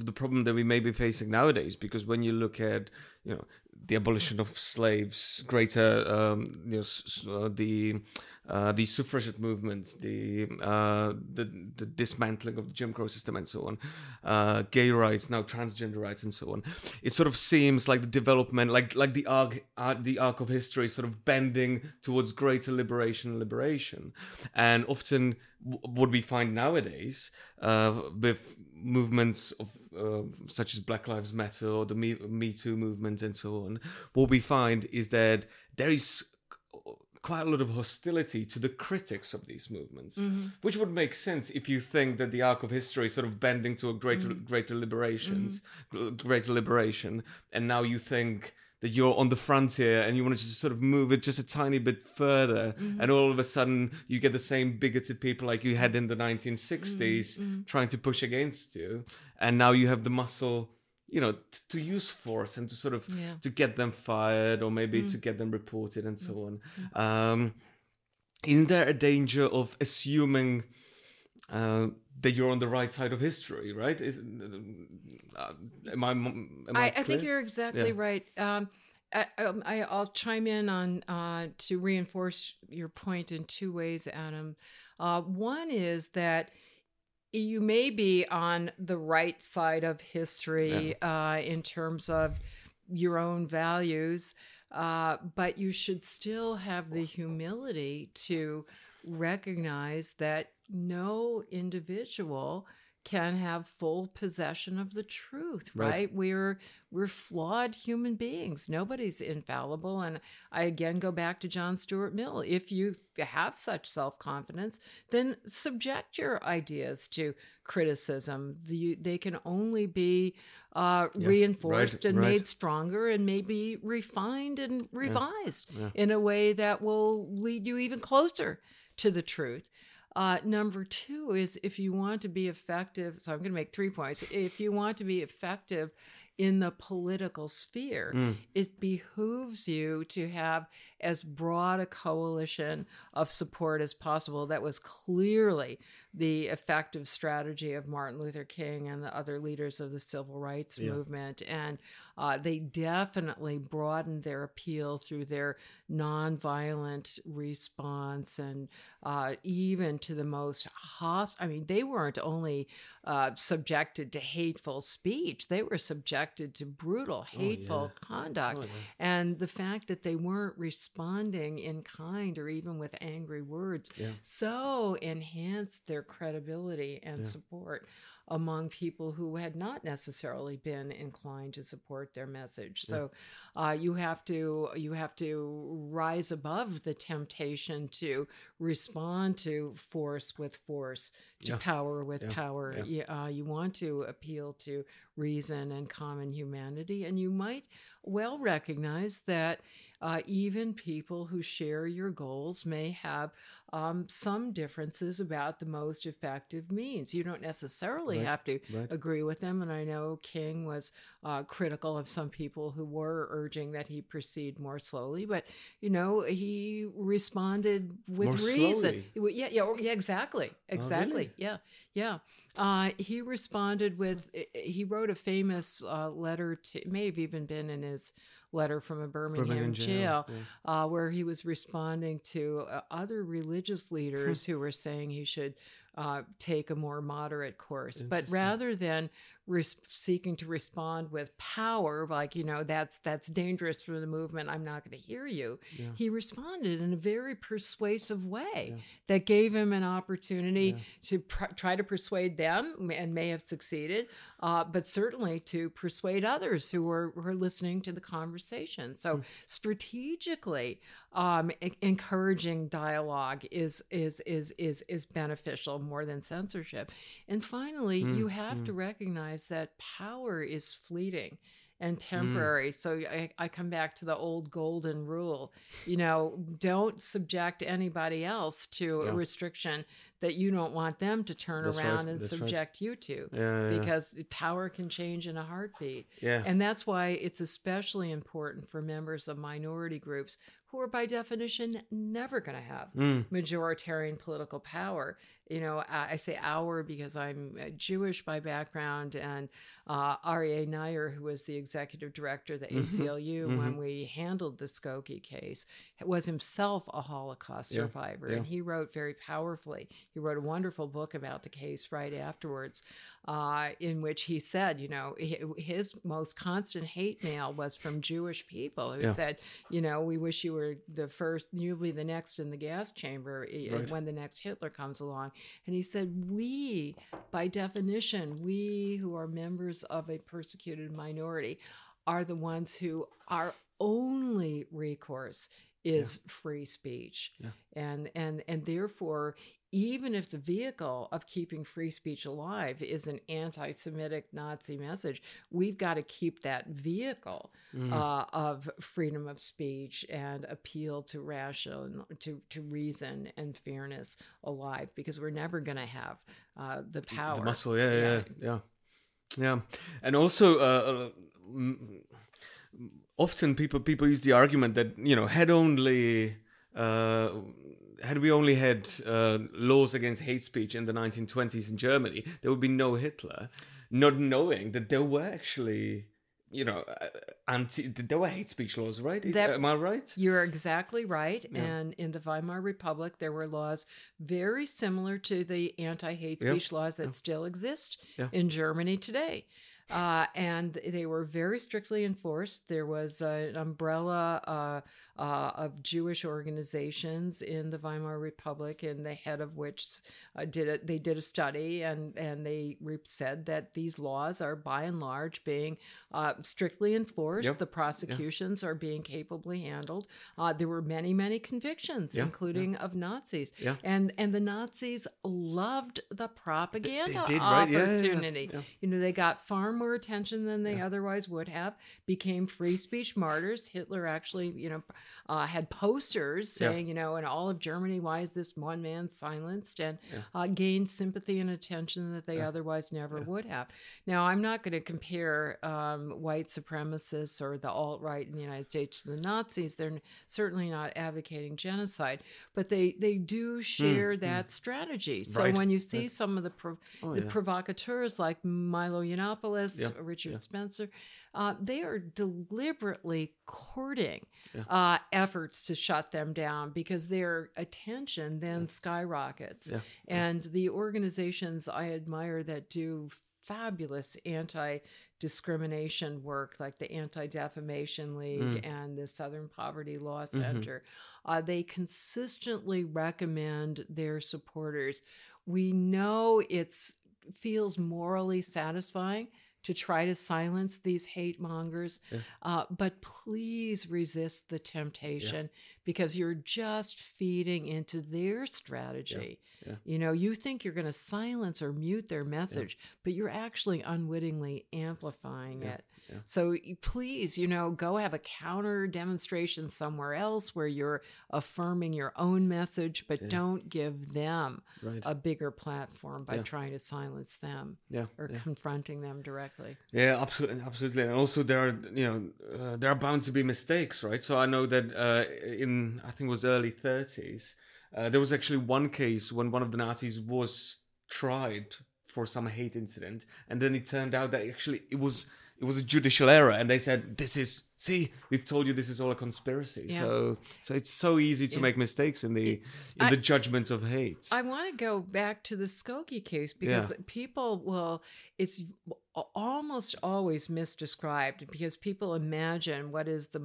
the problem that we may be facing nowadays, because when you look at, you know, the abolition of slaves, greater the suffragette movements, the dismantling of the Jim Crow system, and so on, gay rights, now transgender rights, and so on, it sort of seems like the development, like the arc of history, sort of bending towards greater liberation, and often what we find nowadays with movements of such as Black Lives Matter or the Me Too movement and so on, what we find is that there is quite a lot of hostility to the critics of these movements, which would make sense if you think that the arc of history is sort of bending to a greater liberation, and now you think that you're on the frontier and you want to just sort of move it just a tiny bit further, and all of a sudden you get the same bigoted people like you had in the 1960s trying to push against you, and now you have the muscle, you know, to use force and to sort of to get them fired or maybe to get them reported and so on. Isn't there a danger of assuming that you're on the right side of history, right? Am I think you're exactly right. I'll chime in on to reinforce your point in two ways, Adam. One is that you may be on the right side of history in terms of your own values, but you should still have the humility to recognize that no individual can have full possession of the truth, right? We're flawed human beings. Nobody's infallible. And I again go back to John Stuart Mill. If you have such self-confidence, then subject your ideas to criticism. They can only be reinforced made stronger and maybe refined and revised in a way that will lead you even closer to the truth. Number two is, if you want to be effective, so I'm going to make 3 points. If you want to be effective in the political sphere, it behooves you to have as broad a coalition of support as possible. That was clearly the effective strategy of Martin Luther King and the other leaders of the civil rights movement. And they definitely broadened their appeal through their nonviolent response, and even to the most hostile. I mean, they weren't only subjected to hateful speech, they were subjected to brutal, hateful conduct. And the fact that they weren't responding in kind or even with angry words so enhanced their credibility and support among people who had not necessarily been inclined to support their message. So you have to rise above the temptation to respond to force with force, to power with power. You want to appeal to reason and common humanity, and you might well recognize that even people who share your goals may have some differences about the most effective means. You don't necessarily have to agree with them. And I know King was critical of some people who were urging that he proceed more slowly, but you know, he responded with more reason. Slowly. Yeah, exactly. Oh, really? Yeah. He responded with, he wrote a famous letter to, it may have even been in his letter from a Birmingham jail, where he was responding to other religious leaders who were saying he should take a more moderate course. But rather than seeking to respond with power, like, you know, that's dangerous for the movement, I'm not going to hear you, he responded in a very persuasive way that gave him an opportunity to try to persuade them, and may have succeeded, but certainly to persuade others who were listening to the conversation. So strategically encouraging dialogue is beneficial more than censorship. And finally, you have to recognize that power is fleeting and temporary. So I come back to the old golden rule, you know, don't subject anybody else to a restriction that you don't want them to turn around and subject you to, because power can change in a heartbeat. And that's why it's especially important for members of minority groups who are by definition never going to have majoritarian political power. You know, I say our because I'm Jewish by background, and Aryeh Neier, who was the executive director of the ACLU when we handled the Skokie case, was himself a Holocaust survivor, and he wrote very powerfully. He wrote a wonderful book about the case right afterwards, in which he said, you know, his most constant hate mail was from Jewish people who said, you know, we wish you were the first, you'll be the next in the gas chamber when the next Hitler comes along. And he said, we, by definition, we who are members of a persecuted minority are the ones who our only recourse is free speech. And therefore, even if the vehicle of keeping free speech alive is an anti-Semitic Nazi message, we've got to keep that vehicle of freedom of speech and appeal to rational, to reason and fairness alive, because we're never going to have the power. The muscle, yeah. And also, often people use the argument that, you know, had we only had laws against hate speech in the 1920s in Germany, there would be no Hitler, not knowing that there were actually, you know, there were hate speech laws, right? Am I right? You're exactly right. Yeah. And in the Weimar Republic, there were laws very similar to the anti-hate speech laws that still exist in Germany today. And they were very strictly enforced. There was an umbrella of Jewish organizations in the Weimar Republic, and the head of which did a study, and they said that these laws are by and large being strictly enforced. Yep. The prosecutions are being capably handled. There were many convictions, including of Nazis, and the Nazis loved the propaganda opportunity. You know, they got farm more attention than they otherwise would have, became free speech martyrs. Hitler actually, had posters saying, in all of Germany, why is this one man silenced? And gained sympathy and attention that they otherwise never would have. Now, I'm not going to compare white supremacists or the alt-right in the United States to the Nazis. They're certainly not advocating genocide, but they do share that strategy. So when you see some of the provocateurs like Milo Yiannopoulos, Richard Spencer, they are deliberately courting efforts to shut them down because their attention then skyrockets. Yeah. And the organizations I admire that do fabulous anti-discrimination work, like the Anti-Defamation League and the Southern Poverty Law Center, they consistently recommend their supporters. We know feels morally satisfying to try to silence these hate mongers, but please resist the temptation because you're just feeding into their strategy. Yeah. Yeah. You think you're going to silence or mute their message, but you're actually unwittingly amplifying it. Yeah. So please, go have a counter demonstration somewhere else where you're affirming your own message, but don't give them a bigger platform by trying to silence them or confronting them directly. Yeah, absolutely. And also there are, there are bound to be mistakes, right? So I know that in, I think it was early 30s, there was actually one case when one of the Nazis was tried for some hate incident. And then it turned out that actually it was a judicial error, and they said, we've told you this is all a conspiracy. Yeah. So it's so easy to make mistakes in the judgments of hate. I want to go back to the Skokie case because people it's almost always misdescribed because people imagine what is the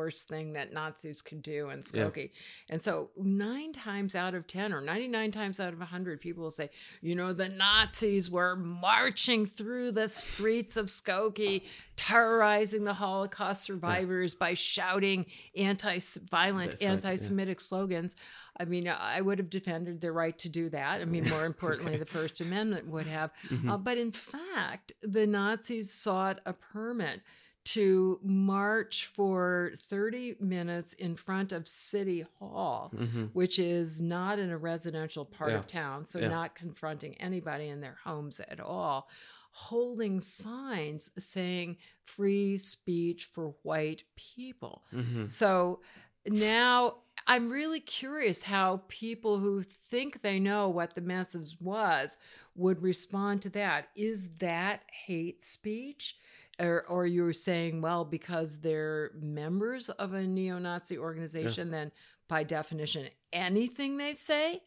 worst thing that Nazis could do in Skokie. Yeah. And so 9 times out of 10 or 99 times out of 100, people will say, the Nazis were marching through the streets of Skokie, terrorizing the Holocaust survivors by shouting anti-Semitic slogans. I mean, I would have defended their right to do that. I mean, more importantly, the First Amendment would have. Mm-hmm. But in fact, the Nazis sought a permit to march for 30 minutes in front of City Hall, which is not in a residential part of town, so not confronting anybody in their homes at all, holding signs saying free speech for white people. Mm-hmm. So now I'm really curious how people who think they know what the message was would respond to that. Is that hate speech? Or you're saying, well, because they're members of a neo-Nazi organization, then by definition, anything they say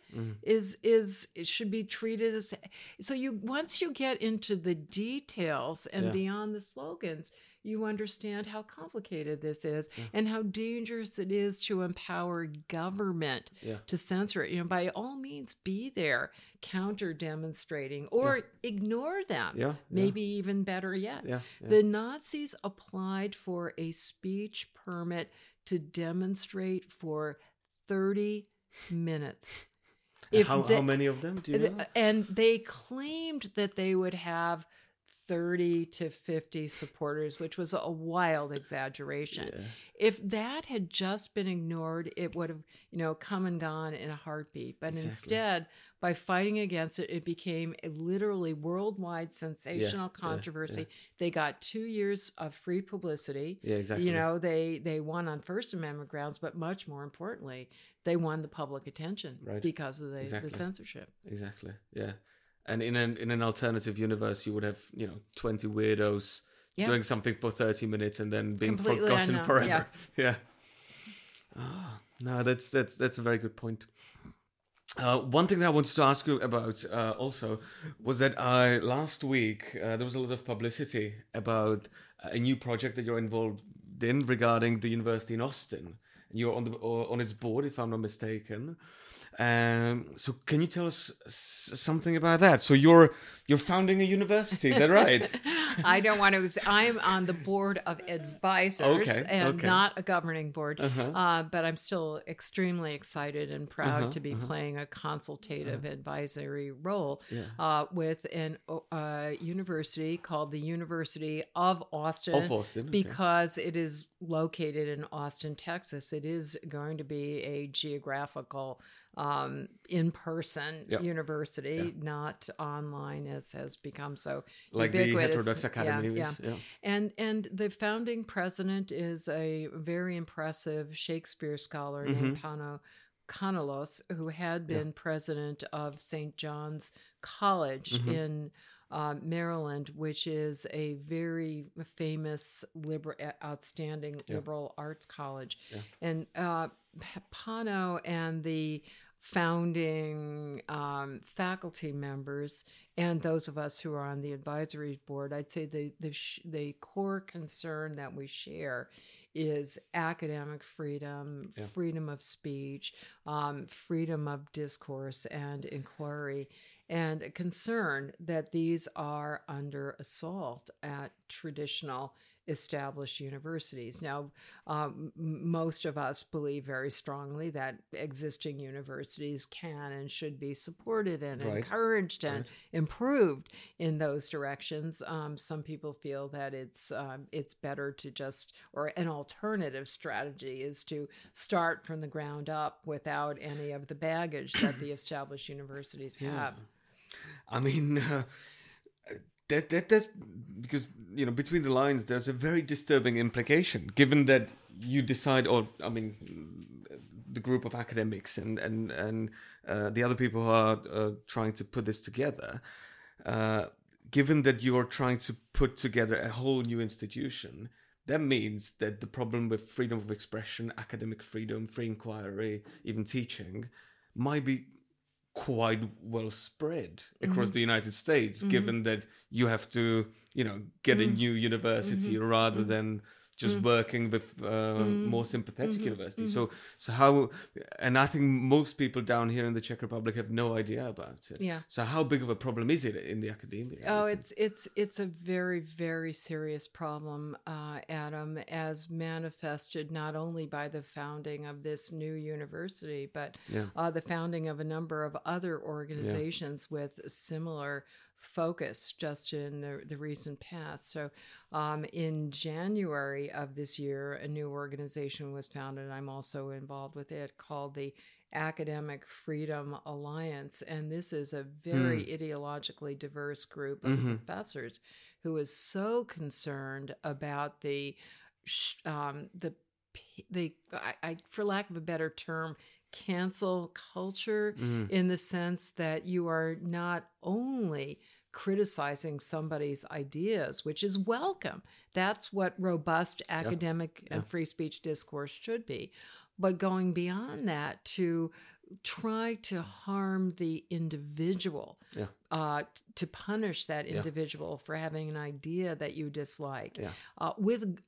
it should be treated as. So once you get into the details and beyond the slogans, you understand how complicated this is and how dangerous it is to empower government to censor it. By all means, be there counter demonstrating or ignore them. Yeah. Maybe even better yet. Yeah. Yeah. The Nazis applied for a speech permit to demonstrate for 30 minutes. How many of them do you know? And they claimed that they would have 30 to 50 supporters, which was a wild exaggeration. Yeah. If that had just been ignored, it would have, come and gone in a heartbeat. But instead, by fighting against it, it became a literally worldwide sensational controversy. Yeah. They got 2 years of free publicity. Yeah, exactly. They won on First Amendment grounds, but much more importantly, they won the public attention because of the censorship. Exactly. Yeah. And in an alternative universe, you would have 20 weirdos doing something for 30 minutes and then being completely forgotten forever. Yeah. No, that's a very good point. One thing that I wanted to ask you about also was that last week there was a lot of publicity about a new project that you're involved in regarding the university in Austin. You're on its board, if I'm not mistaken. So can you tell us something about that? So you're founding a university, is that right? I don't want to. I'm on the board of advisors and not a governing board, but I'm still extremely excited and proud to be playing a consultative advisory role with an university called the University of Austin, because it is located in Austin, Texas. It is going to be a geographical in-person university, not online, as has become so like ubiquitous. The Heterodox Academy. And the founding president is a very impressive Shakespeare scholar named Pano Kanellos, who had been president of St. John's College in Maryland, which is a very famous, outstanding liberal arts college. And Pano and the founding faculty members and those of us who are on the advisory board, I'd say the core concern that we share is academic freedom, freedom of speech, freedom of discourse and inquiry, and a concern that these are under assault at traditional established universities. Now, most of us believe very strongly that existing universities can and should be supported and encouraged and improved in those directions. Some people feel that it's better to just, or an alternative strategy is to start from the ground up without any of the baggage that the established universities have. I mean, That's because, you know, between the lines, there's a very disturbing implication, given that you decide, or, I mean, the group of academics and the other people who are trying to put this together, given that you are trying to put together a whole new institution, that means that the problem with freedom of expression, academic freedom, free inquiry, even teaching, might be quite well spread across the United States, given that you have to, you know, get a new university rather than just working with more sympathetic universities. So how, and I think most people down here in the Czech Republic have no idea about it. So how big of a problem is it in the academia? It's a very, very serious problem, Adam, as manifested not only by the founding of this new university, but the founding of a number of other organizations with similar focus just in the recent past. So in January of this year, a new organization was founded. I'm also involved with it, called the Academic Freedom Alliance. And this is a very ideologically diverse group of professors who is so concerned about the for lack of a better term, cancel culture, in the sense that you are not only criticizing somebody's ideas, which is welcome. That's what robust academic and free speech discourse should be. But going beyond that to try to harm the individual, to punish that individual for having an idea that you dislike, with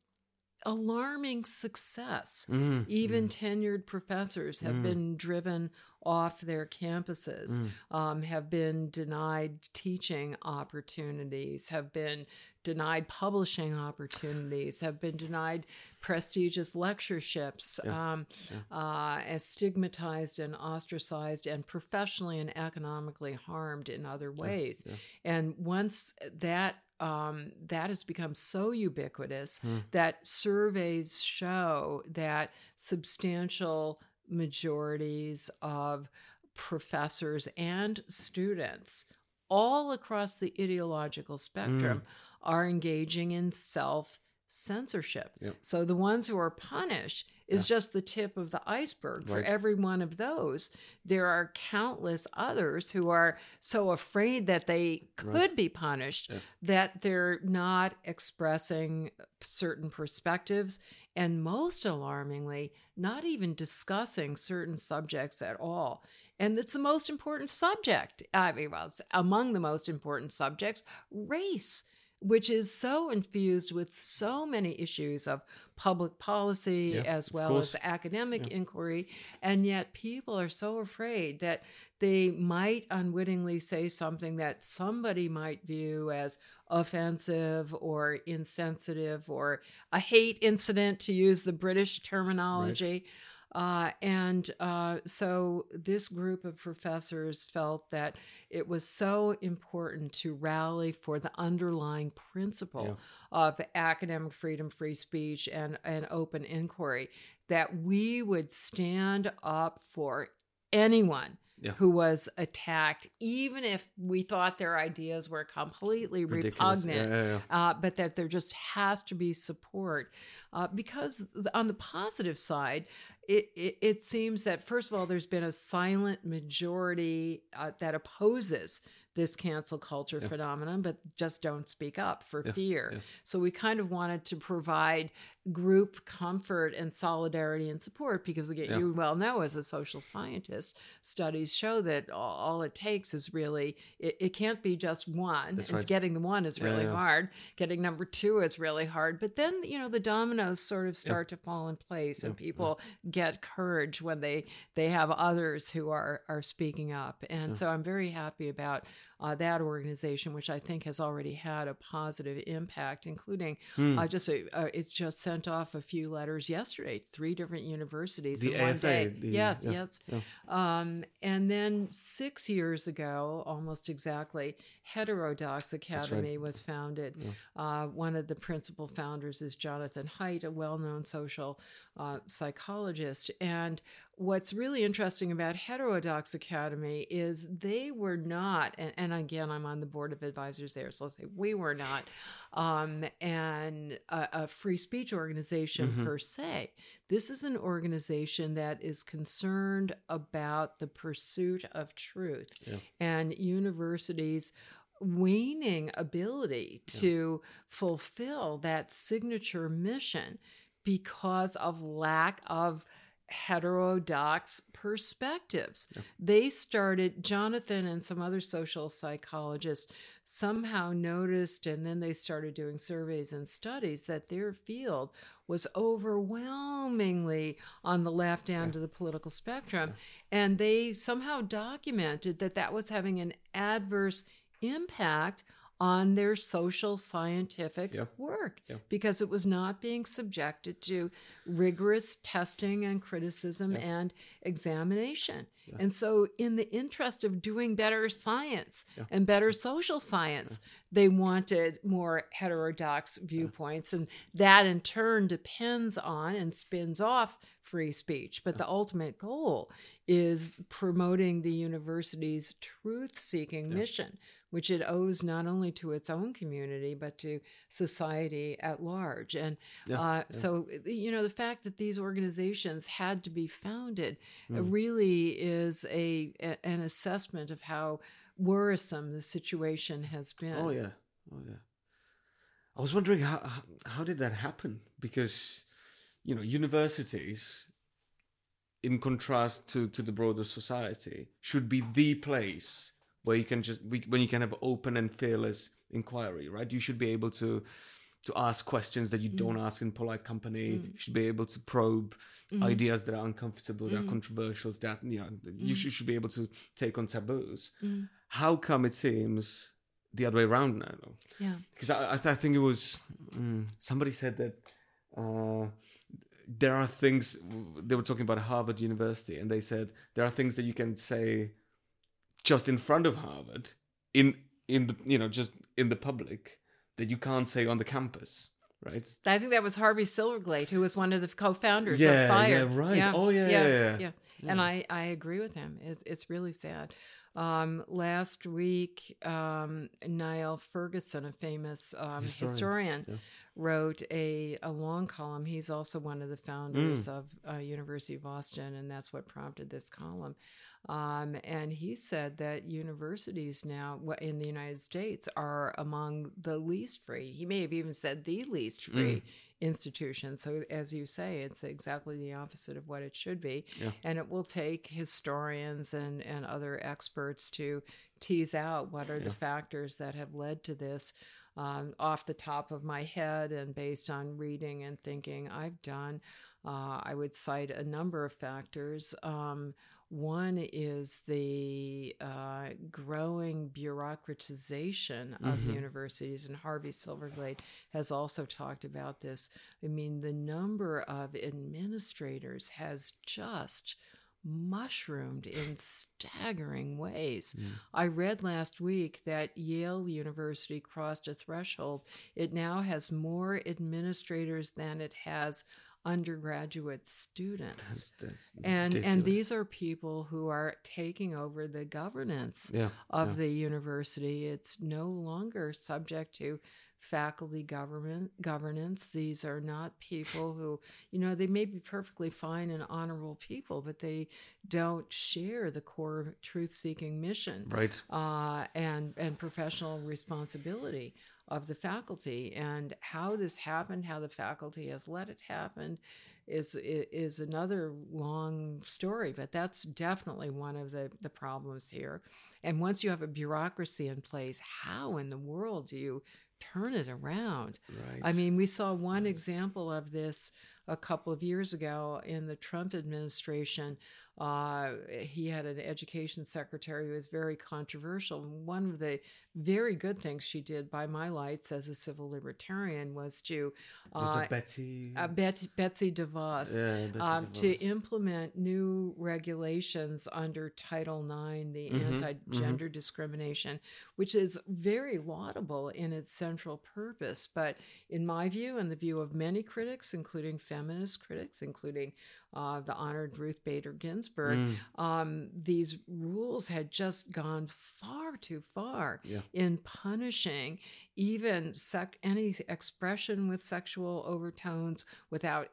alarming success. Even tenured professors have been driven off their campuses, have been denied teaching opportunities, have been denied publishing opportunities, have been denied prestigious lectureships, as stigmatized and ostracized and professionally and economically harmed in other ways. And once that has become so ubiquitous that surveys show that substantial majorities of professors and students all across the ideological spectrum are engaging in self-censorship. So the ones who are punished is just the tip of the iceberg. For every one of those, there are countless others who are so afraid that they could be punished that they're not expressing certain perspectives, and most alarmingly, not even discussing certain subjects at all. And it's the most important subject. I mean, well, it's among the most important subjects, race. which is so infused with so many issues of public policy as well as academic inquiry. And yet people are so afraid that they might unwittingly say something that somebody might view as offensive or insensitive or a hate incident, to use the British terminology. Right. So this group of professors felt that it was so important to rally for the underlying principle of academic freedom, free speech, and open inquiry, that we would stand up for anyone who was attacked, even if we thought their ideas were completely repugnant, but that there just have to be support. Because on the positive side, it seems that, first of all, there's been a silent majority that opposes this cancel culture phenomenon, but just don't speak up for fear. So we kind of wanted to provide group comfort and solidarity and support, because you well know, as a social scientist, studies show that all it takes is really, it can't be just one. That's right. Getting the one is really hard. Getting number two is really hard. But then, the dominoes sort of start to fall in place, and people get courage when they have others who are speaking up. And so I'm very happy about that organization, which I think has already had a positive impact, including it's just sent off a few letters yesterday, 3 different universities in one day. And then 6 years ago, almost exactly, Heterodox Academy was founded. One of the principal founders is Jonathan Haidt, a well-known social psychologist. And what's really interesting about Heterodox Academy is they were not, and again, I'm on the board of advisors there, so I'll say we were not, a free speech organization per se. This is an organization that is concerned about the pursuit of truth and universities' waning ability to fulfill that signature mission because of lack of heterodox perspectives. They started, Jonathan and some other social psychologists somehow noticed, and then they started doing surveys and studies, that their field was overwhelmingly on the left end of the political spectrum. And they somehow documented that was having an adverse impact on their social scientific work, because it was not being subjected to rigorous testing and criticism and examination. And so in the interest of doing better science and better social science, they wanted more heterodox viewpoints. And that in turn depends on and spins off free speech. But the ultimate goal is promoting the university's truth-seeking mission, which it owes not only to its own community, but to society at large. And so, the fact that these organizations had to be founded really is an assessment of how worrisome the situation has been. Oh, yeah. I was wondering, how did that happen? Because universities, in contrast to the broader society, should be the place where you can when you can have open and fearless inquiry, right? You should be able to ask questions that you don't ask in polite company. You should be able to probe ideas that are uncomfortable, that are controversial, that you should be able to take on taboos. How come it seems the other way around now? Yeah, because I think it was somebody said that. There are things, they were talking about Harvard University, and they said there are things that you can say just in front of Harvard, in the, just in the public, that you can't say on the campus, right? I think that was Harvey Silverglate, who was one of the co-founders of FIRE. And I agree with him. It's really sad. Last week, Niall Ferguson, a famous historian wrote a long column. He's also one of the founders of University of Austin, and that's what prompted this column. And he said that universities now in the United States are among the least free. He may have even said the least free institution. So as you say, it's exactly the opposite of what it should be. And it will take historians and other experts to tease out what are the factors that have led to this. off the top of my head and based on reading and thinking I've done. I would cite a number of factors. One is the growing bureaucratization of universities, and Harvey Silverglate has also talked about this. I mean, the number of administrators has just mushroomed in staggering ways. Yeah. I read last week that Yale University crossed a threshold. It now has more administrators than it has undergraduate students. That's and these are people who are taking over the governance of the university. It's no longer subject to faculty governance. These are not people who, you know, they may be perfectly fine and honorable people, but they don't share the core truth-seeking mission, and professional responsibility of the faculty. And how this happened, how the faculty has let it happen, is another long story, but that's definitely one of the problems here. And once you have a bureaucracy in place, how in the world do you turn it around? Right. I mean, we saw one example of this a couple of years ago in the Trump administration. He had an education secretary who was very controversial. One of the very good things she did, by my lights, as a civil libertarian, was to Betsy DeVos, to implement new regulations under Title IX, the anti-gender discrimination, which is very laudable in its central purpose. But in my view, and the view of many critics, including feminist critics, including the honored Ruth Bader Ginsburg, these rules had just gone far too far in punishing even any expression with sexual overtones without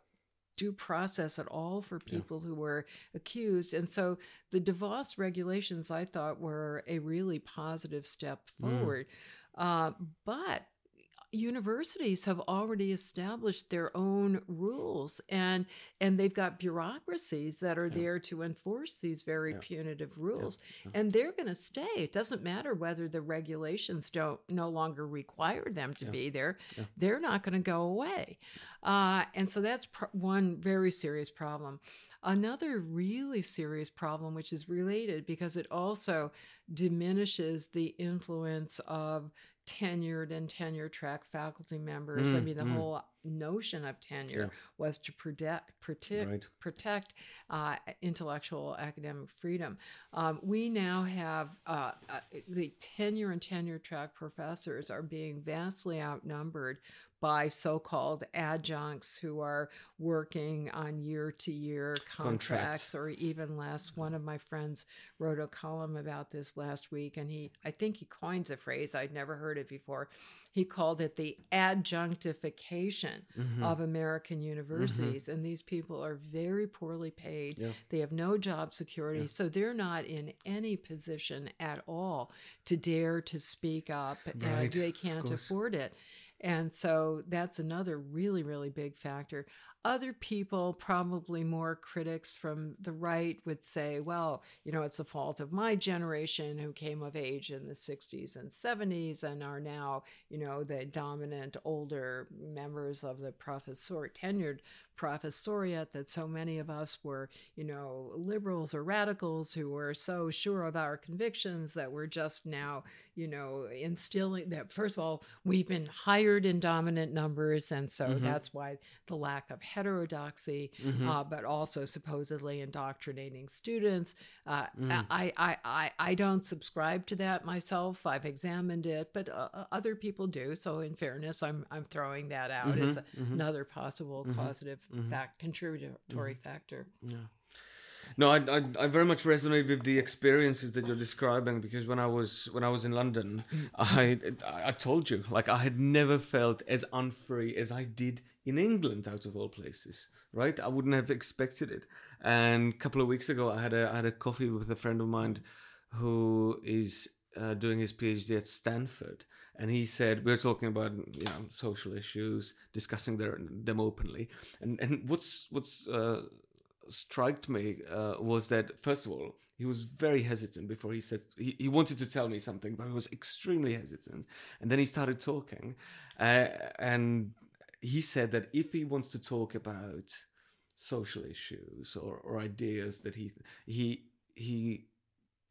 due process at all for people who were accused. And so the DeVos regulations, I thought, were a really positive step forward. But universities have already established their own rules, and they've got bureaucracies that are there to enforce these very punitive rules, and they're going to stay. It doesn't matter whether the regulations don't no longer require them to be there. They're not going to go away. And so that's one very serious problem. Another really serious problem, which is related because it also diminishes the influence of tenured and tenure-track faculty members. I mean, the whole notion of tenure was to protect intellectual academic freedom. We now have the tenure and tenure-track professors are being vastly outnumbered by so-called adjuncts who are working on year-to-year contracts or even less. One of my friends wrote a column about this last week, and I think he coined the phrase. I'd never heard it before. He called it the adjunctification of American universities. And these people are very poorly paid. They have no job security. So they're not in any position at all to dare to speak up. And they can't afford it. And so that's another really, really big factor. Other people, probably more critics from the right, would say, well, you know, it's the fault of my generation who came of age in the 60s and 70s and are now, you know, the dominant older members of the tenured professoriate, that so many of us were, you know, liberals or radicals who were so sure of our convictions that we're just now, you know, instilling that. First of all, we've been hired in dominant numbers, and so that's why the lack of heterodoxy, but also supposedly indoctrinating students. I don't subscribe to that myself. I've examined it, but other people do. So in fairness, I'm throwing that out as another possible causative contributory factor. Yeah. No, I very much resonate with the experiences that you're describing, because when I was in London, I told you, like, I had never felt as unfree as I did in England, out of all places, right? I wouldn't have expected it. And a couple of weeks ago, I had a coffee with a friend of mine who is doing his PhD at Stanford, and he said, we're talking about, you know, social issues, discussing them openly, and what's struck me was that, first of all, he was very hesitant before he said, he wanted to tell me something, but he was extremely hesitant. And then he started talking. And he said that if he wants to talk about social issues or ideas that he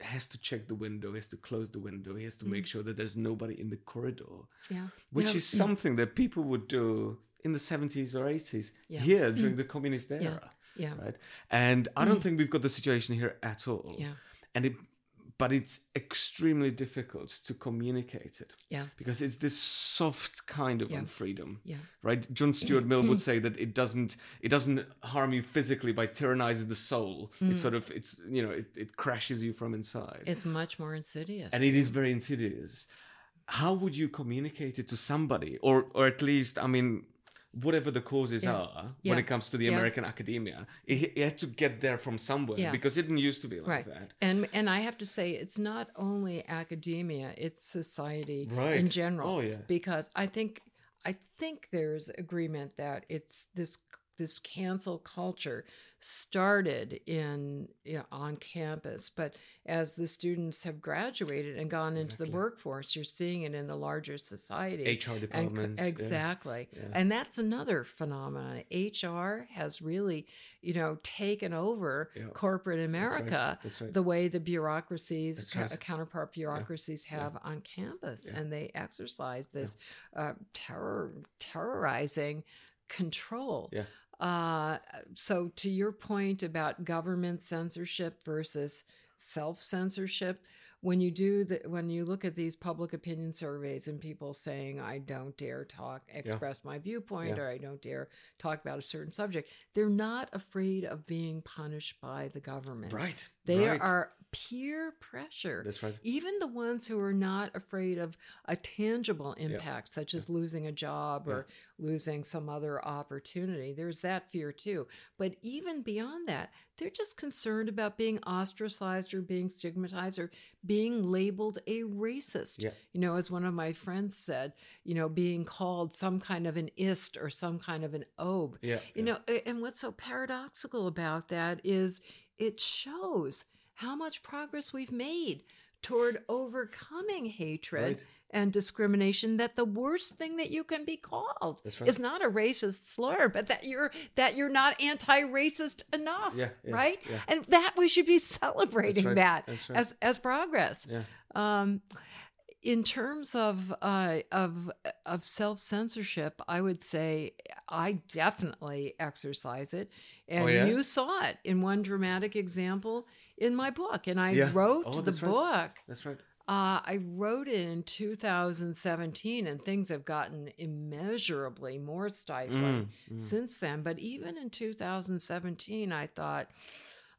has to check the window, he has to close the window, he has to make sure that there's nobody in the corridor, which is something that people would do in the 70s or 80s here during the communist era. Right? And I don't think we've got the situation here at all. And it's extremely difficult to communicate it. Because it's this soft kind of unfreedom. Right? John Stuart Mill would say that it doesn't harm you physically by tyrannizing the soul. It crashes you from inside. It's much more insidious. And it is very insidious. How would you communicate it to somebody? Or at least, I mean, whatever the causes are when it comes to the American academia, it had to get there from somewhere because it didn't used to be like that. And I have to say, it's not only academia, it's society in general. Because I think there's agreement that it's this cancel culture started on campus, but as the students have graduated and gone into the workforce, you're seeing it in the larger society. HR departments. And that's another phenomenon. HR has really, taken over corporate America. That's right. The way the bureaucracies, counterpart bureaucracies have on campus, and they exercise this terrorizing control. So to your point about government censorship versus self-censorship, when you look at these public opinion surveys and people saying, I don't dare express my viewpoint, or I don't dare talk about a certain subject, they're not afraid of being punished by the government. Right. They are peer pressure. That's right. Even the ones who are not afraid of a tangible impact, such as losing a job or losing some other opportunity, there's that fear too. But even beyond that, they're just concerned about being ostracized or being stigmatized or being labeled a racist. As one of my friends said, being called some kind of an ist or some kind of an obe. And what's so paradoxical about that is it shows how much progress we've made toward overcoming hatred and discrimination, that the worst thing that you can be called is not a racist slur, but that you're not anti-racist enough, right? And that we should be celebrating as progress. In terms of self-censorship, I would say I definitely exercise it. And you saw it in one dramatic example in my book. And I wrote the book. That's right. I wrote it in 2017, and things have gotten immeasurably more stifling since then. But even in 2017, I thought,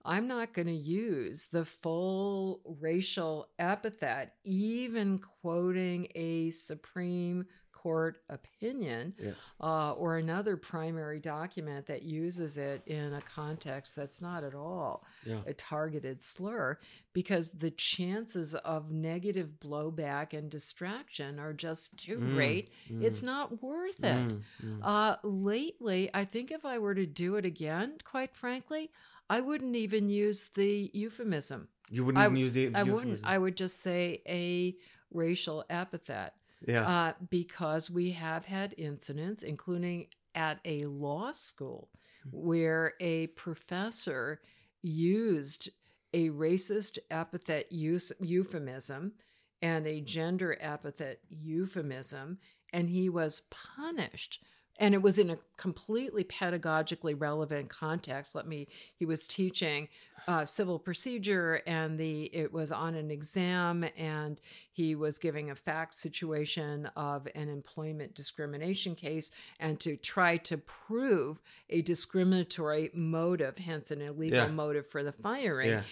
I'm not going to use the full racial epithet, even quoting a Supreme Court opinion or another primary document that uses it in a context that's not at all a targeted slur, because the chances of negative blowback and distraction are just too great. It's not worth it. Lately, I think if I were to do it again, quite frankly, I wouldn't even use the euphemism. You wouldn't even use the euphemism? I wouldn't. I would just say a racial epithet. Because we have had incidents, including at a law school, where a professor used a racist epithet euphemism and a gender epithet euphemism, and he was punished. And it was in a completely pedagogically relevant context. He was teaching civil procedure, and it was on an exam, and he was giving a fact situation of an employment discrimination case, and to try to prove a discriminatory motive, hence an illegal motive for the firing.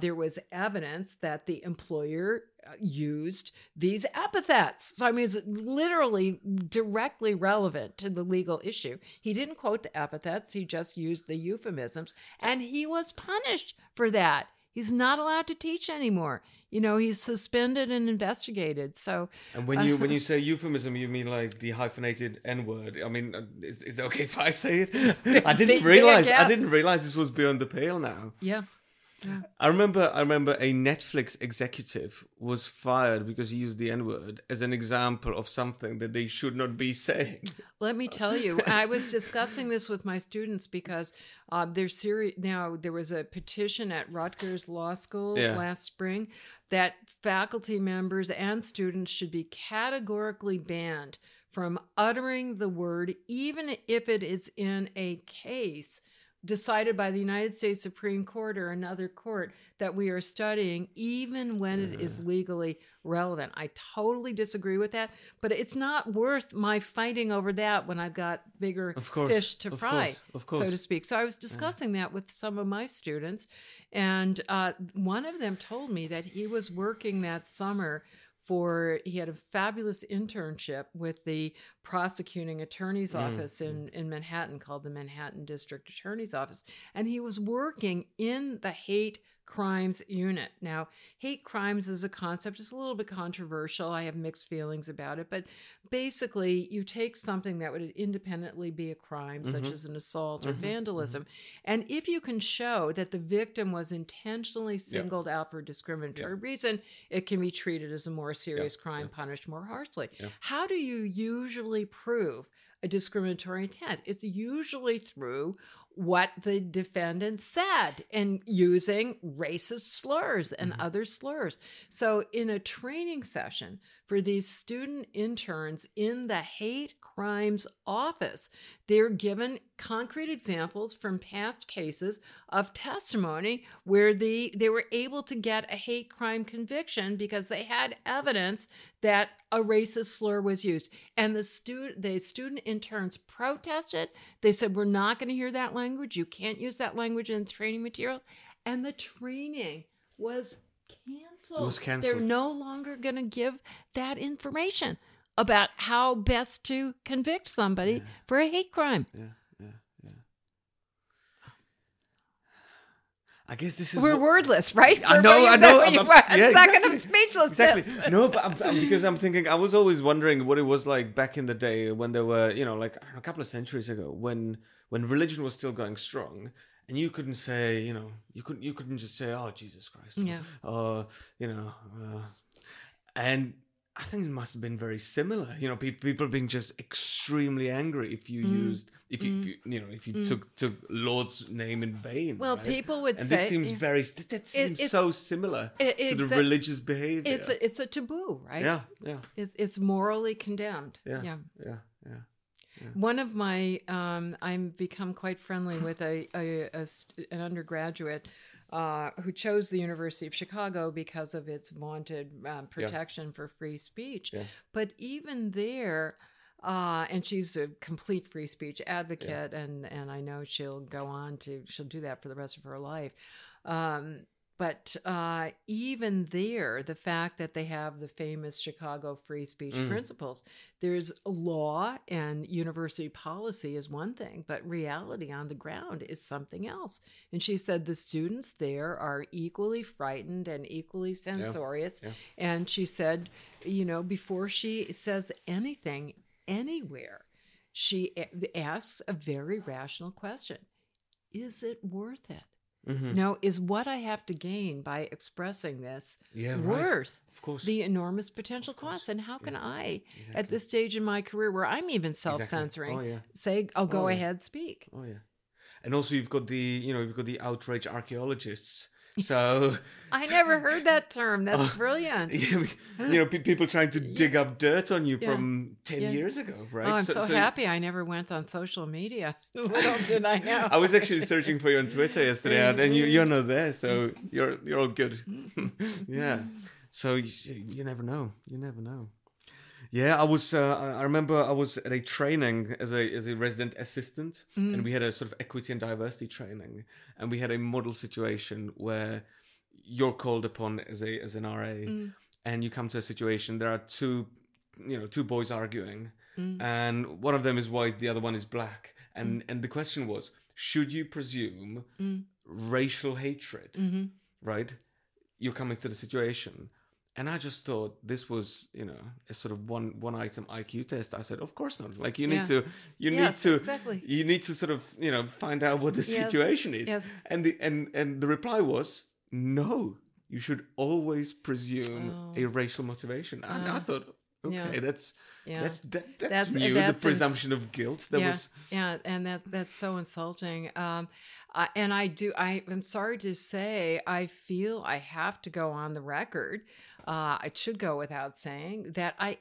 There was evidence that the employer used these epithets. So, I mean, it's literally directly relevant to the legal issue. He didn't quote the epithets. He just used the euphemisms, and he was punished for that. He's not allowed to teach anymore. You know, he's suspended and investigated. So, and when you say euphemism, you mean like the hyphenated N-word. I mean, is it okay if I say it? I didn't realize this was beyond the pale now. Yeah. Yeah. I remember a Netflix executive was fired because he used the N-word as an example of something that they should not be saying. Let me tell you, I was discussing this with my students because they're serious. Now, there was a petition at Rutgers Law School last spring that faculty members and students should be categorically banned from uttering the word, even if it is in a case decided by the United States Supreme Court or another court that we are studying, even when it is legally relevant. I totally disagree with that, but it's not worth my fighting over that when I've got bigger fish to fry, so to speak. So I was discussing that with some of my students, and one of them told me that he was working that summer he had a fabulous internship with the prosecuting attorney's office in Manhattan, called the Manhattan District Attorney's Office. And he was working in the hate crimes unit. Now, hate crimes as a concept is a little bit controversial. I have mixed feelings about it. But basically, you take something that would independently be a crime, such as an assault or vandalism. And if you can show that the victim was intentionally singled out for discriminatory reason, it can be treated as a more serious crime, punished more harshly. Yeah. How do you usually prove a discriminatory intent? It's usually through what the defendant said and using racist slurs and other slurs. So in a training session for these student interns in the hate crimes office, they're given concrete examples from past cases of testimony where they were able to get a hate crime conviction because they had evidence that a racist slur was used. And the student interns protested. They said, we're not going to hear that language. You can't use that language in training material. And the training was canceled. They're no longer going to give that information about how best to convict somebody for a hate crime. Yeah. I guess this is... We're wordless, right? I know. I'm speechless. Exactly. No, but because I'm thinking, I was always wondering what it was like back in the day when there were, you know, like a couple of centuries ago, when religion was still going strong. And you couldn't say, you know, you couldn't just say, oh, Jesus Christ. Yeah. Or, you know, and I think it must have been very similar. You know, people being just extremely angry if you took Lord's name in vain. Well, right? People would and say, this seems very. That seems so similar to the religious behavior. It's a taboo, right? Yeah. It's morally condemned. Yeah. Yeah. One of my, I've become quite friendly with an undergraduate who chose the University of Chicago because of its vaunted protection for free speech. Yeah. But even there, and she's a complete free speech advocate, and I know she'll do that for the rest of her life. But even there, the fact that they have the famous Chicago free speech principles, there's law and university policy is one thing, but reality on the ground is something else. And she said the students there are equally frightened and equally censorious. Yeah. Yeah. And she said, you know, before she says anything anywhere, she asks a very rational question. Is it worth it? Mm-hmm. Now, is what I have to gain by expressing this worth the enormous potential costs? And how can I, at this stage in my career where I'm even self-censoring, say, I'll go ahead, speak? Oh, yeah. And also you've got the outrage archaeologists. So I never heard that term. That's brilliant. You know, people trying to dig up dirt on you from 10 years ago, right? Oh, I'm so happy I never went on social media. Little did I know. I was actually searching for you on Twitter yesterday, and you're not there, so you're all good. Yeah. So you never know. You never know. Yeah, I was. I remember I was at a training as a resident assistant, and we had a sort of equity and diversity training, and we had a model situation where you're called upon as an RA, and you come to a situation. There are two boys arguing, and one of them is white, the other one is black, and the question was, should you presume racial hatred? right? You're coming to the situation. And I just thought this was, you know, a sort of one item IQ test. I said, of course not. Like you need to sort of, you know, find out what the situation is. Yes. And the reply was no. You should always presume a racial motivation. And I thought, okay, that's new. The presumption of guilt. That's so insulting. And I'm sorry to say, I feel I have to go on the record. It should go without saying that I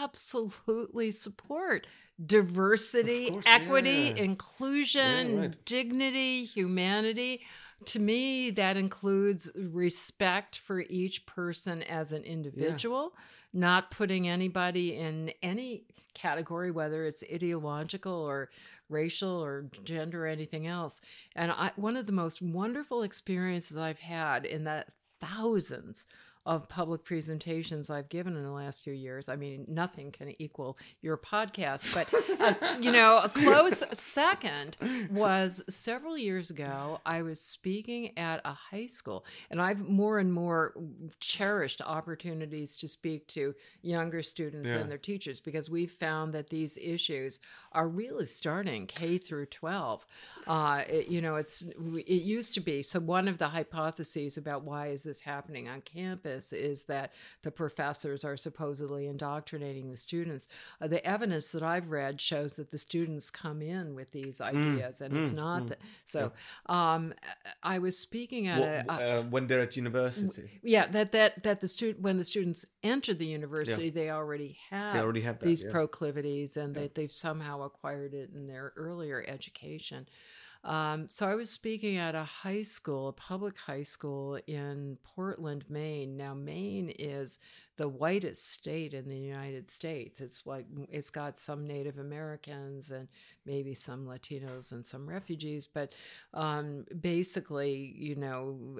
absolutely support diversity, equity, inclusion, dignity, humanity. To me, that includes respect for each person as an individual, not putting anybody in any category, whether it's ideological or racial or gender or anything else. And one of the most wonderful experiences I've had in the thousands of public presentations I've given in the last few years. I mean, nothing can equal your podcast, but, a close second was several years ago, I was speaking at a high school, and I've more and more cherished opportunities to speak to younger students and their teachers, because we've found that these issues are really starting K through 12. It used to be, so one of the hypotheses about why is this happening on campus is that the professors are supposedly indoctrinating the students. The evidence that I've read shows that the students come in with these ideas, it's not that. So I was speaking at when they're at university. When the students enter the university, they already have these proclivities, and they've somehow acquired it in their earlier education. So I was speaking at a public high school in Portland, Maine. Now, Maine is the whitest state in the United States. It's got some Native Americans and maybe some Latinos and some refugees, but basically,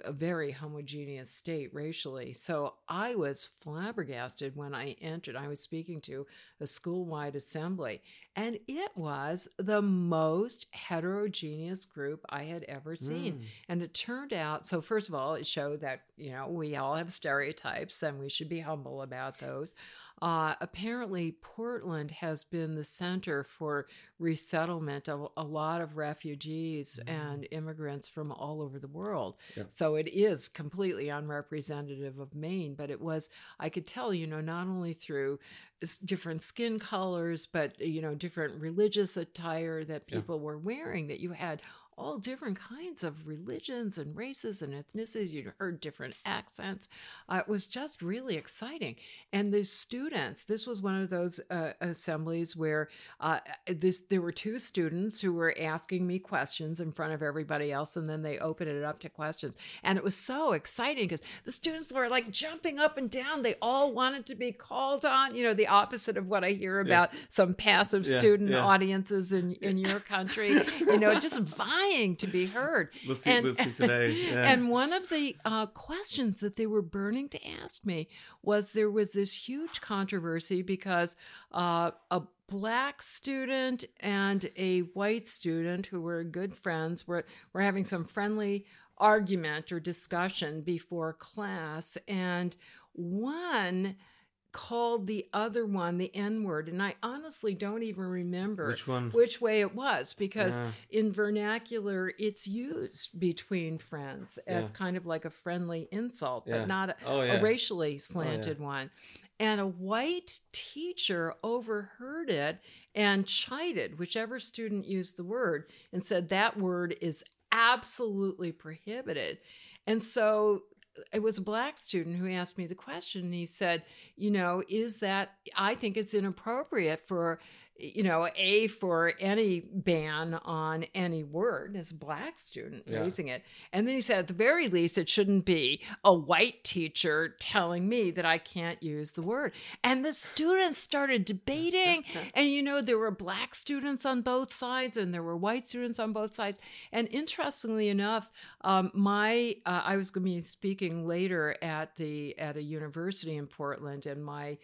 a very homogeneous state racially. So I was flabbergasted when I entered. I was speaking to a school-wide assembly, and it was the most heterogeneous group I had ever seen. And it turned out, so first of all, it showed that, we all have stereotypes and we should be humble about those. Apparently, Portland has been the center for resettlement of a lot of refugees and immigrants from all over the world. Yeah. So it is completely unrepresentative of Maine, but it was, I could tell, not only through different skin colors, but, different religious attire that people were wearing, that you had all different kinds of religions and races and ethnicities. You heard different accents. It was just really exciting. And the students, this was one of those assemblies where there were two students who were asking me questions in front of everybody else, and then they opened it up to questions. And it was so exciting because the students were like jumping up and down. They all wanted to be called on, the opposite of what I hear about some passive student audiences in your country, just violent. To be heard. We'll see today. Yeah. And one of the questions that they were burning to ask me was, there was this huge controversy because a Black student and a white student who were good friends were having some friendly argument or discussion before class, and one called the other one the N-word, and I honestly don't even remember which way it was, because in vernacular it's used between friends as kind of like a friendly insult, but not a racially slanted one. And a white teacher overheard it and chided whichever student used the word and said that word is absolutely prohibited. And so it was a Black student who asked me the question, and he said, I think it's inappropriate for, for any ban on any word, as a Black student using it. And then he said, at the very least, it shouldn't be a white teacher telling me that I can't use the word. And the students started debating. And, there were Black students on both sides and there were white students on both sides. And interestingly enough, I was going to be speaking later at a university in Portland, and my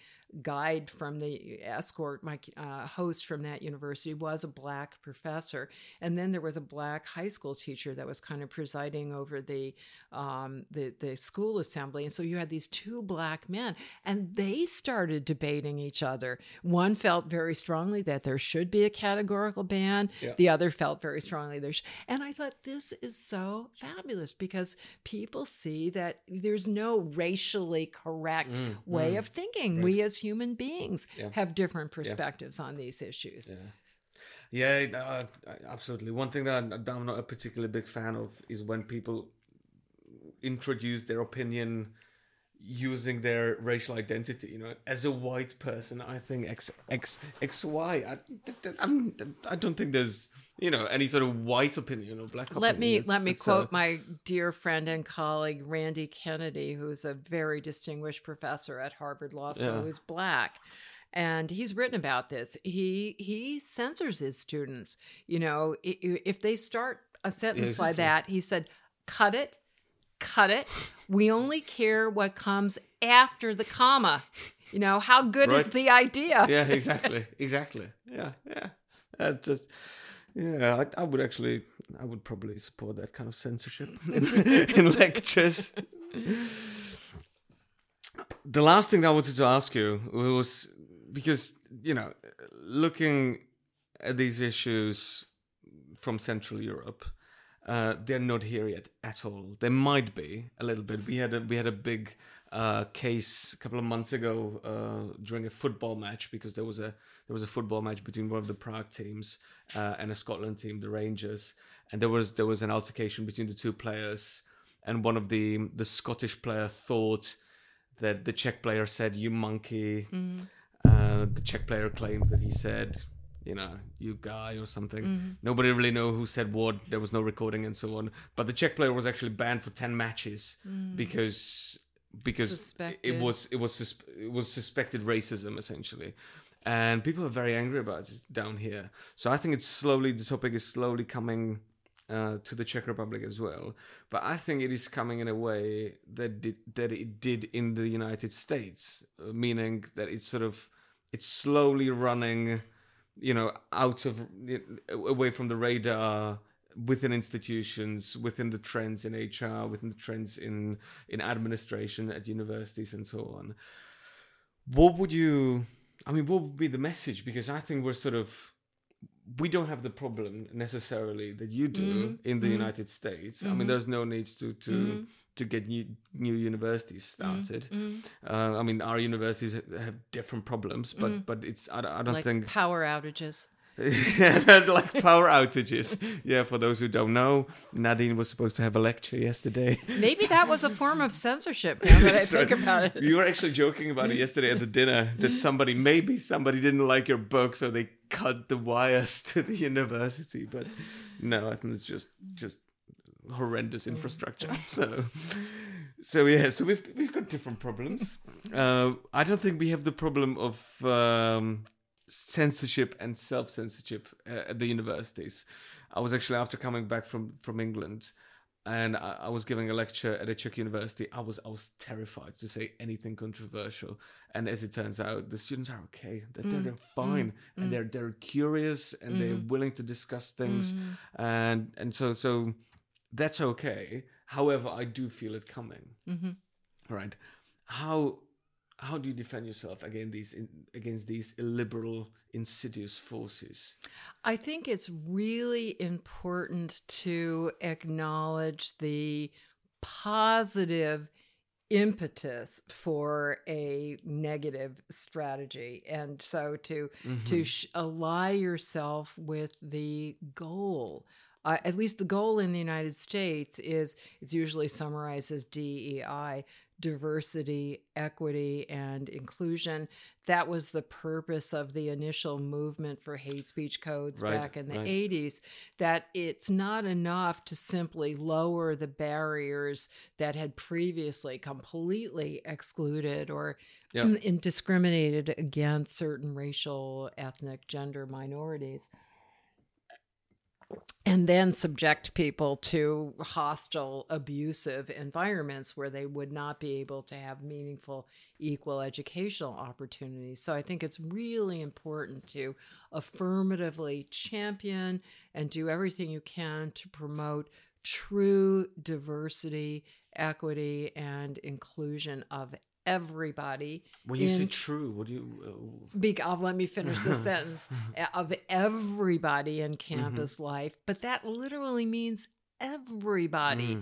guide from the escort, my host from that university, was a black professor. And then there was a black high school teacher that was kind of presiding over the school assembly. And so you had these two black men, and they started debating each other. One felt very strongly that there should be a categorical ban. Yeah. The other felt very strongly there. And I thought, this is so fabulous, because people see that there's no racially correct way of thinking. Right. We as human beings have different perspectives on these issues. Yeah, absolutely. One thing that I'm not a particularly big fan of is when people introduce their opinion using their racial identity. You know, as a white person, I think XY. I don't think there's, you know, any sort of white opinion or black opinion. Let me quote my dear friend and colleague Randy Kennedy, who's a very distinguished professor at Harvard Law School, who's black. And he's written about this. He censors his students. You know, if they start a sentence by that, he said, cut it. We only care what comes after the comma. You know, how good is the idea? Yeah, exactly. Yeah. I would actually, probably support that kind of censorship in lectures. The last thing that I wanted to ask you was, because, you know, looking at these issues from Central Europe, they're not here yet at all. They might be a little bit. We had a big case a couple of months ago during a football match, because there was a football match between one of the Prague teams and a Scotland team, the Rangers, and there was an altercation between the two players, and one of the Scottish player thought that the Czech player said, "You monkey." The Czech player claims that he said, you know, "You guy" or something. Nobody really know who said what. There was no recording and so on. But the Czech player was actually banned for 10 matches because it was suspected racism, essentially. And people are very angry about it down here. So I think the topic is slowly coming to the Czech Republic as well. But I think it is coming in a way that it did in the United States, meaning that it's slowly running, you know, away from the radar within institutions, within the trends in HR, within the trends in administration at universities and so on. What would be the message? Because I think we don't have the problem necessarily that you do in the United States. I mean, there's no need to get new universities started. I mean, our universities have different problems, but it's I don't think power outages. Like power outages. Yeah, for those who don't know, Nadine was supposed to have a lecture yesterday. Maybe that was a form of censorship, now that I think about it. You were actually joking about it yesterday at the dinner, that maybe somebody didn't like your book, so they cut the wires to the university. But no, I think it's just horrendous infrastructure. So we've got different problems. I don't think we have the problem of censorship and self-censorship at the universities. I was actually, after coming back from England, and I was giving a lecture at a Czech university. I was terrified to say anything controversial, and as it turns out, the students are okay. That they're fine, and they're curious, and they're willing to discuss things, and so that's okay. However, I do feel it coming. Right? How do you defend yourself against these illiberal, insidious forces? I think it's really important to acknowledge the positive impetus for a negative strategy, and so to ally yourself with the goal. At least the goal in the United States is, it's usually summarized as DEI. Diversity, equity, and inclusion. That was the purpose of the initial movement for hate speech codes back in the 80s, that it's not enough to simply lower the barriers that had previously completely excluded or discriminated against certain racial, ethnic, gender minorities. and then subject people to hostile, abusive environments where they would not be able to have meaningful, equal educational opportunities. So I think it's really important to affirmatively champion and do everything you can to promote true diversity, equity, and inclusion of everybody. When you say true, what do you... let me finish the sentence. Of everybody in campus life, but that literally means everybody,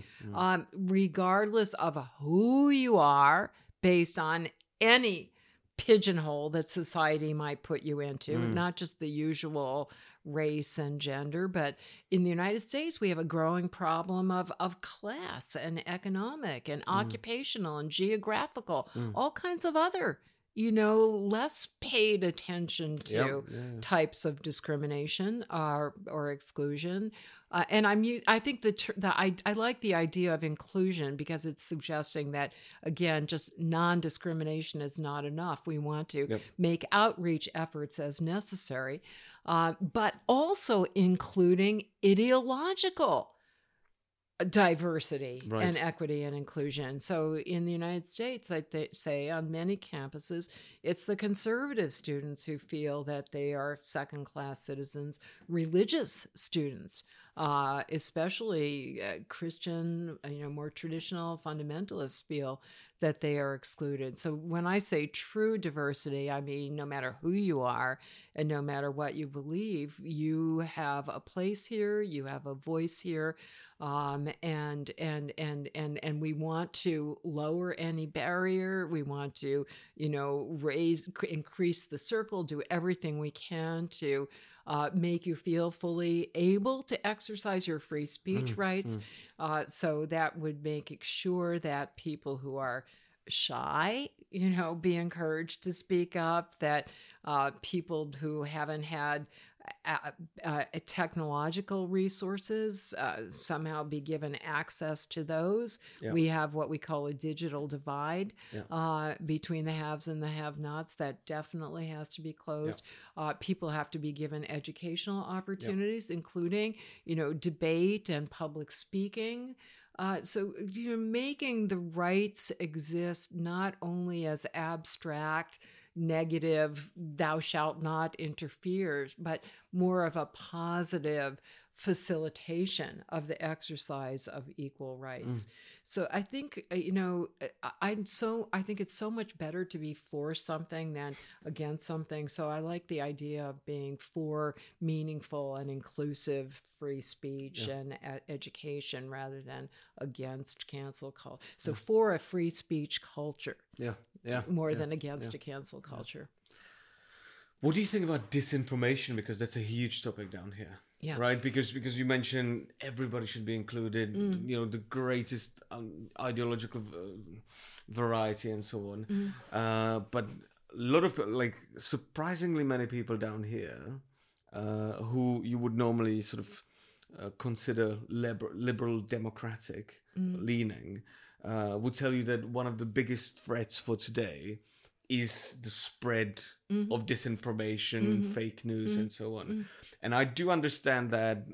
regardless of who you are, based on any pigeonhole that society might put you into, not just the usual race and gender. But in the United States, we have a growing problem of class and economic and occupational and geographical, all kinds of other, you know, less paid attention to types of discrimination or exclusion. And I think I like the idea of inclusion because it's suggesting that, again, just non-discrimination is not enough. We want to make outreach efforts as necessary, but also including ideological diversity and equity and inclusion. So in the United States, I'd say on many campuses, it's the conservative students who feel that they are second-class citizens, religious students, especially Christian, more traditional fundamentalists feel that they are excluded. So when I say true diversity, I mean no matter who you are and no matter what you believe, you have a place here, you have a voice here, and we want to lower any barrier. We want to, increase the circle, do everything we can to make you feel fully able to exercise your free speech rights. So that would make sure that people who are shy, be encouraged to speak up, that people who haven't had technological resources somehow be given access to those. We have what we call a digital divide between the haves and the have-nots. That definitely has to be closed. People have to be given educational opportunities, including, debate and public speaking. So you're making the rights exist not only as abstract, negative, thou shalt not interfere, but more of a positive facilitation of the exercise of equal rights. So I think, I think it's so much better to be for something than against something. So I like the idea of being for meaningful and inclusive free speech and education rather than against cancel culture. So for a free speech culture than against a cancel culture. What do you think about disinformation? Because that's a huge topic down here. Yeah. Right, because you mentioned everybody should be included, the greatest ideological variety and so on. But a lot of surprisingly many people down here who you would normally sort of consider liberal democratic leaning would tell you that one of the biggest threats for today is the spread of disinformation, fake news, and so on. And I do understand that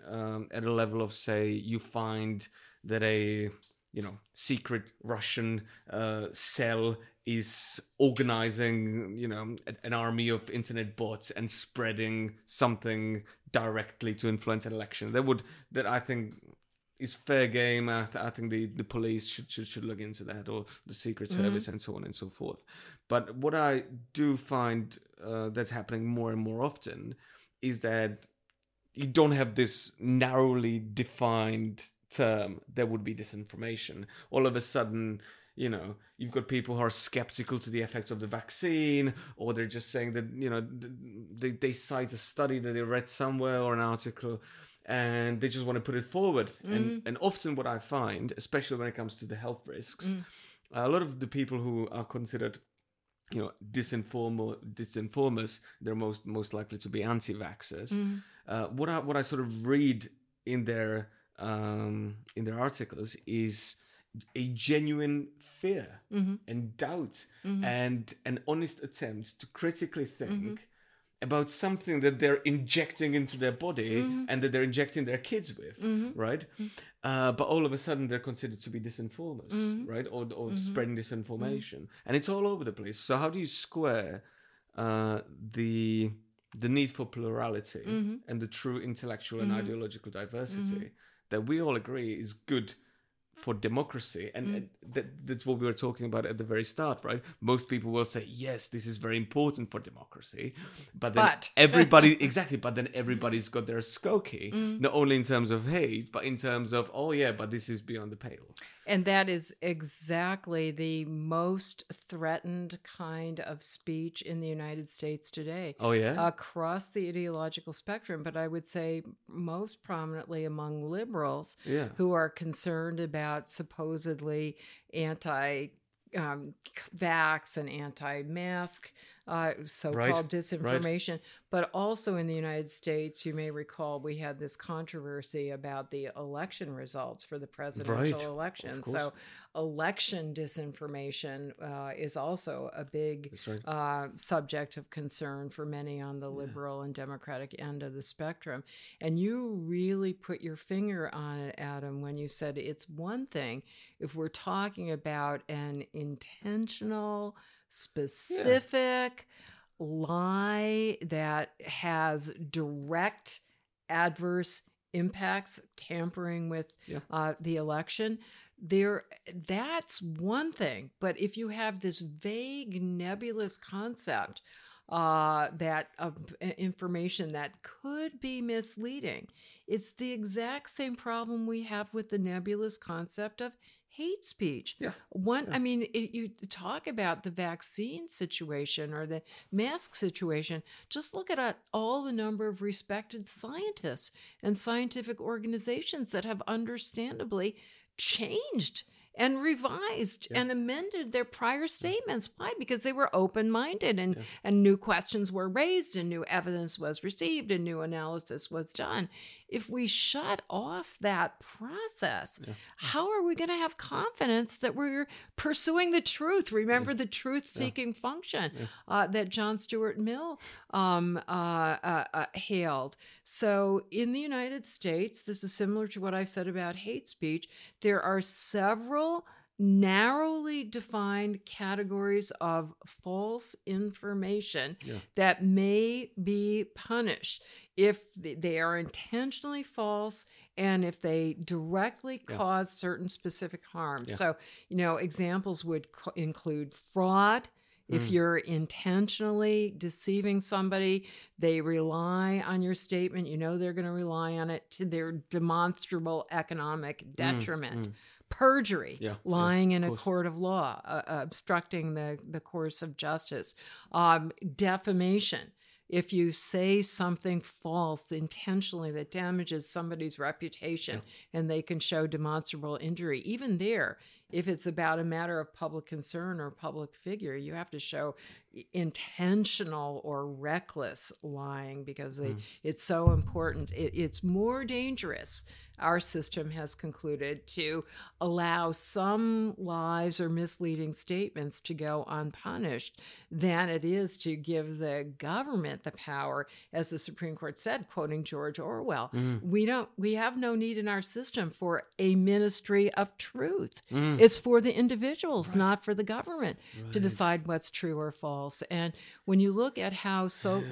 at a level of, say, you find that a, secret Russian cell is organizing, an army of internet bots and spreading something directly to influence an election. That I think is fair game. I think the police should look into that, or the Secret Service and so on and so forth. But what I do find that's happening more and more often is that you don't have this narrowly defined term that would be disinformation. All of a sudden, you've got people who are skeptical to the effects of the vaccine, or they're just saying that, they cite a study that they read somewhere or an article, and they just want to put it forward. And often what I find, especially when it comes to the health risks, a lot of the people who are considered disinformers, they're most likely to be anti-vaxxers. What I sort of read in their articles is a genuine fear and doubt and an honest attempt to critically think about something that they're injecting into their body mm-hmm. and that they're injecting their kids with, mm-hmm. right? Mm-hmm. But all of a sudden they're considered to be disinformers, mm-hmm. right? Or mm-hmm. spreading disinformation. Mm-hmm. And it's all over the place. So how do you square the need for plurality mm-hmm. and the true intellectual mm-hmm. and ideological diversity mm-hmm. that we all agree is good for democracy? And that's what we were talking about at the very start, right? Most people will say, yes, this is very important for democracy. But then everybody, exactly. But then everybody's got their Skokie, not only in terms of hate, but in terms of, oh yeah, but this is beyond the pale. And that is exactly the most threatened kind of speech in the United States today. Oh, yeah? Across the ideological spectrum, but I would say most prominently among liberals who are concerned about supposedly anti-vax and anti-mask so-called disinformation. Right. But also in the United States, you may recall, we had this controversy about the election results for the presidential election. So election disinformation is also a big subject of concern for many on the liberal and democratic end of the spectrum. And you really put your finger on it, Adam, when you said it's one thing if we're talking about an intentional, specific lie that has direct adverse impacts, tampering with the election. That's one thing. But if you have this vague, nebulous concept that information that could be misleading, it's the exact same problem we have with the nebulous concept of hate speech. I mean, you talk about the vaccine situation or the mask situation, just look at all the number of respected scientists and scientific organizations that have understandably changed and revised and amended their prior statements. Why? Because they were open-minded and new questions were raised and new evidence was received and new analysis was done. If we shut off that process, how are we going to have confidence that we're pursuing the truth? Remember the truth-seeking function that John Stuart Mill hailed. So in the United States, this is similar to what I've said about hate speech. There are several narrowly defined categories of false information that may be punished if they are intentionally false and if they directly cause certain specific harm. So, you know, examples would include fraud. If you're intentionally deceiving somebody, they rely on your statement, you know they're going to rely on it to their demonstrable economic detriment. Perjury, lying in a court of law, obstructing the course of justice, defamation. If you say something false intentionally that damages somebody's reputation and they can show demonstrable injury, even there, if it's about a matter of public concern or public figure, you have to show intentional or reckless lying because it's so important. It's more dangerous, our system has concluded, to allow some lies or misleading statements to go unpunished than it is to give the government the power, as the Supreme Court said, quoting George Orwell. We have no need in our system for a ministry of truth. It's for the individuals, not for the government, to decide what's true or false. And when you look at how so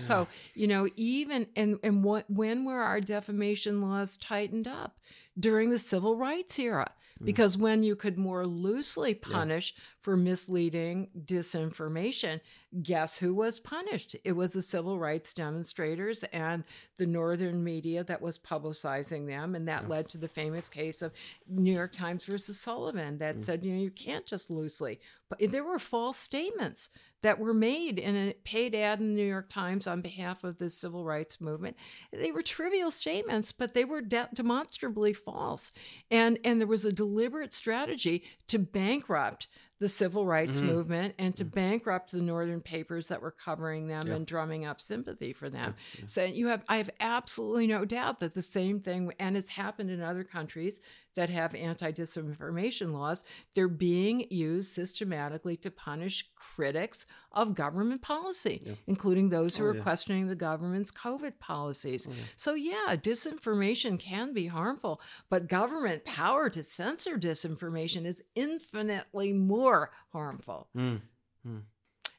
you know, even and what when were our defamation laws tightened up? During the civil rights era, because when you could more loosely punish for misleading disinformation, guess who was punished? It was the civil rights demonstrators and the northern media that was publicizing them. And that led to the famous case of New York Times versus Sullivan that said, you know, you can't just loosely. But there were false statements that were made in a paid ad in the New York Times on behalf of the civil rights movement. They were trivial statements, but they were demonstrably false. And there was a deliberate strategy to bankrupt the civil rights movement and to bankrupt the northern papers that were covering them and drumming up sympathy for them. So I have absolutely no doubt that the same thing, and it's happened in other countries, that have anti-disinformation laws, they're being used systematically to punish critics of government policy, including those who are questioning the government's COVID policies. So disinformation can be harmful, but government power to censor disinformation is infinitely more harmful.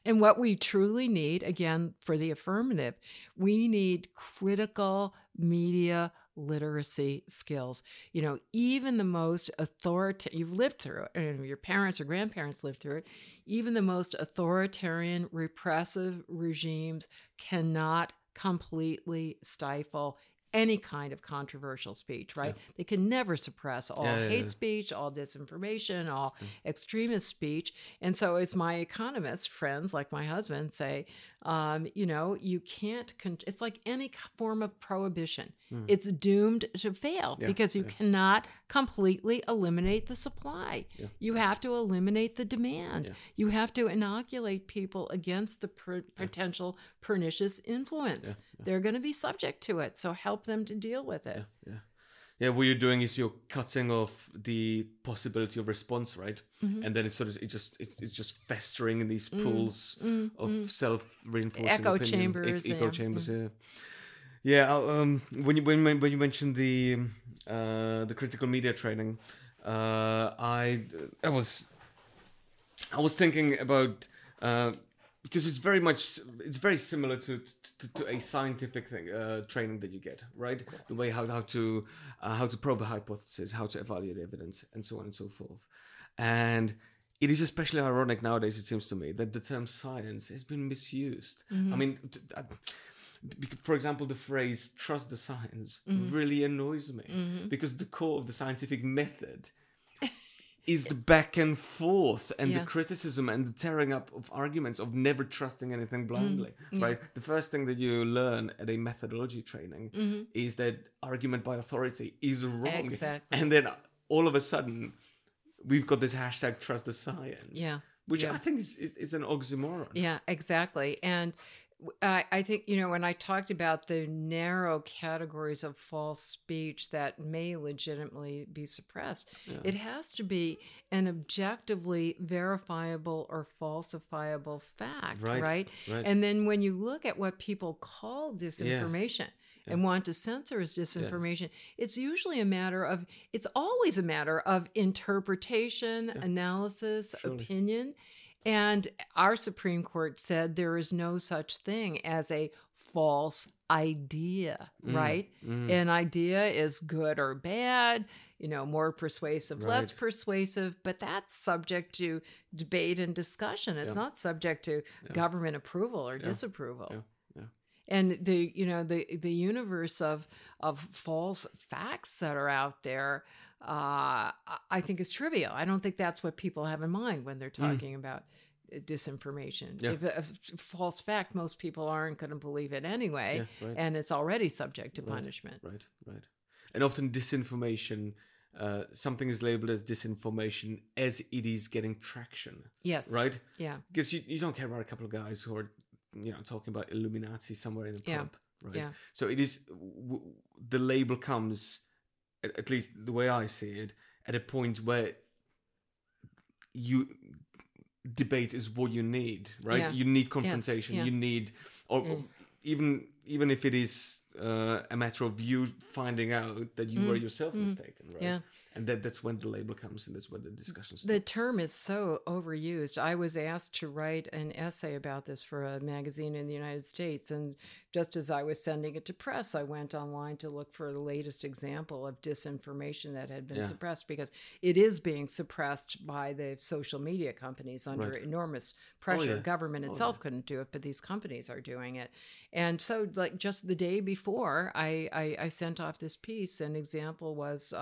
And what we truly need, again, for the affirmative, we need critical media literacy skills. You know, even the most authoritarian, you've lived through it, and your parents or grandparents lived through it, even the most authoritarian, repressive regimes cannot completely stifle any kind of controversial speech, right? They can never suppress all hate speech, all disinformation, all extremist speech. And so as my economist friends, like my husband, say, you know, you can't, it's like any form of prohibition. It's doomed to fail because you cannot completely eliminate the supply. You have to eliminate the demand. You have to inoculate people against the potential pernicious influence. They're going to be subject to it. So help them to deal with it. What you're doing is you're cutting off the possibility of response, right? And then it's sort of it's just festering in these pools of self-reinforcing echo opinion. Chambers. Echo chambers. When you mentioned the critical media training, I was thinking about. Because it's very similar to a scientific thing, training that you get, right? The way how to probe a hypothesis, how to evaluate evidence, and so on and so forth. And it is especially ironic nowadays, it seems to me, that the term science has been misused. I mean, for example, the phrase "trust the science" really annoys me because the core of the scientific method is the back and forth and the criticism and the tearing up of arguments of never trusting anything blindly, right? The first thing that you learn at a methodology training is that argument by authority is wrong. Exactly. And then all of a sudden, we've got this hashtag trust the science, which I think is an oxymoron. Yeah, exactly. And I think, you know, when I talked about the narrow categories of false speech that may legitimately be suppressed, it has to be an objectively verifiable or falsifiable fact, right? And then when you look at what people call disinformation, and want to censor as disinformation, it's usually always a matter of interpretation, analysis, opinion. And our Supreme Court said there is no such thing as a false idea, right? An idea is good or bad, you know, more persuasive, less persuasive, but that's subject to debate and discussion. It's not subject to government approval or disapproval. And the universe of false facts that are out there, I think is trivial. I don't think that's what people have in mind when they're talking about disinformation. If a false fact, most people aren't going to believe it anyway, and it's already subject to punishment. Right. And often disinformation, something is labeled as disinformation as it is getting traction. Yes. Right? Yeah. Because you don't care about a couple of guys who are, you know, talking about Illuminati somewhere in the pub, right? Yeah. So it is, the label comes, at least the way I see it, at a point where debate is what you need, right? Yeah. You need confrontation. Yes. Yeah. You need, or even if it is a matter of you finding out that you were yourself mistaken, right? Yeah. And that's when the label comes, and that's when the discussion starts. The term is so overused. I was asked to write an essay about this for a magazine in the United States, and just as I was sending it to press, I went online to look for the latest example of disinformation that had been suppressed, because it is being suppressed by the social media companies under enormous pressure. Government itself couldn't do it, but these companies are doing it. And so, like, just the day before, I sent off this piece. An example was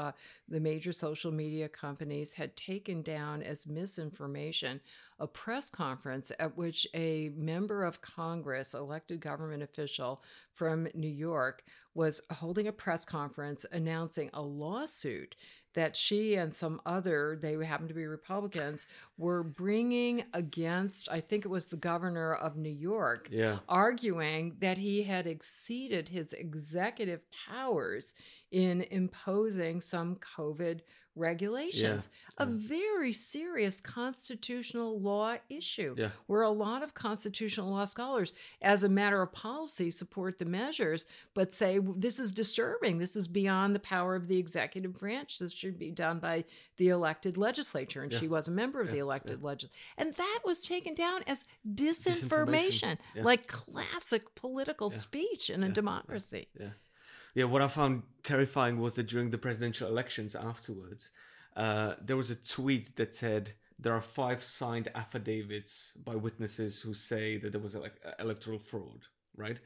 the major social media companies had taken down as misinformation a press conference at which a member of Congress, elected government official from New York, was holding a press conference announcing a lawsuit that she and some other, they happened to be Republicans, were bringing against, I think it was the governor of New York, arguing that he had exceeded his executive powers in imposing some COVID regulations, yeah. a very serious constitutional law issue yeah. where a lot of constitutional law scholars, as a matter of policy, support the measures, but say, this is disturbing. This is beyond the power of the executive branch. This should be done by the elected legislature. And yeah. she was a member of yeah. the elected yeah. legislature. And that was taken down as disinformation, yeah. like classic political yeah. speech in yeah. a democracy. Yeah. Yeah. Yeah, what I found terrifying was that during the presidential elections afterwards, there was a tweet that said, there are 5 signed affidavits by witnesses who say that there was electoral fraud, right?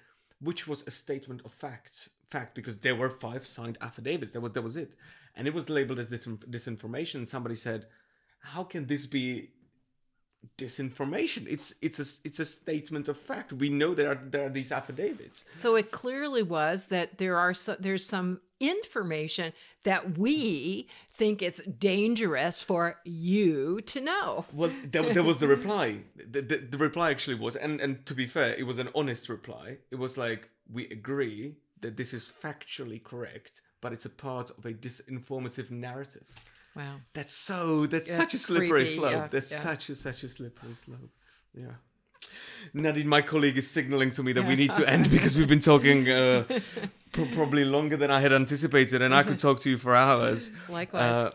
Which was a statement of fact, because there were 5 signed affidavits. That was it. And it was labeled as disinformation. And somebody said, how can this be disinformation? It's a statement of fact. We know there are these affidavits. So it clearly was that there's some information that we think it's dangerous for you to know. Well, there was the reply. The reply actually was, and to be fair, it was an honest reply. It was like, we agree that this is factually correct, but it's a part of a disinformative narrative. Wow. That's such a slippery slope. Yeah, that's yeah. such a slippery slope. Yeah. Nadine, my colleague, is signaling to me that yeah. we need to end because we've been talking probably longer than I had anticipated, and I could talk to you for hours. Likewise.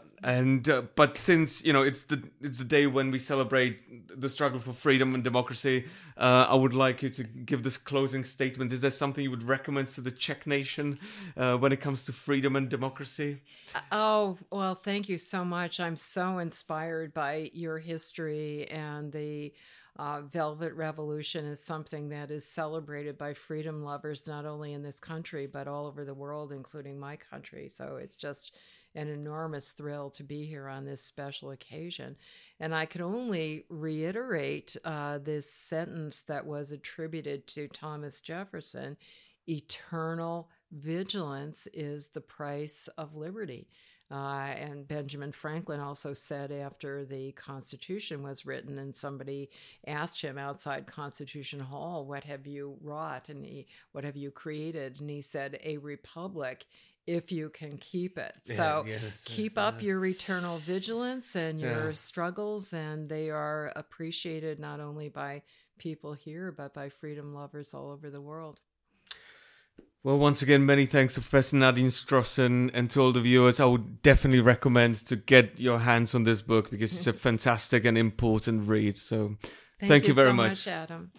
But since, you know, it's the day when we celebrate the struggle for freedom and democracy, I would like you to give this closing statement. Is there something you would recommend to the Czech nation when it comes to freedom and democracy? Oh, well, thank you so much. I'm so inspired by your history, and the Velvet Revolution is something that is celebrated by freedom lovers, not only in this country, but all over the world, including my country. So it's just an enormous thrill to be here on this special occasion. And I can only reiterate this sentence that was attributed to Thomas Jefferson: eternal vigilance is the price of liberty. And Benjamin Franklin also said, after the Constitution was written and somebody asked him outside Constitution Hall, what have you wrought? And what have you created? And he said, a republic, if you can keep it. Yeah, so keep up your eternal vigilance and your struggles. And they are appreciated not only by people here, but by freedom lovers all over the world. Well, once again, many thanks to Professor Nadine Strossen, and to all the viewers, I would definitely recommend to get your hands on this book because it's a fantastic and important read. So thank you very much. Thank you so much, Adam.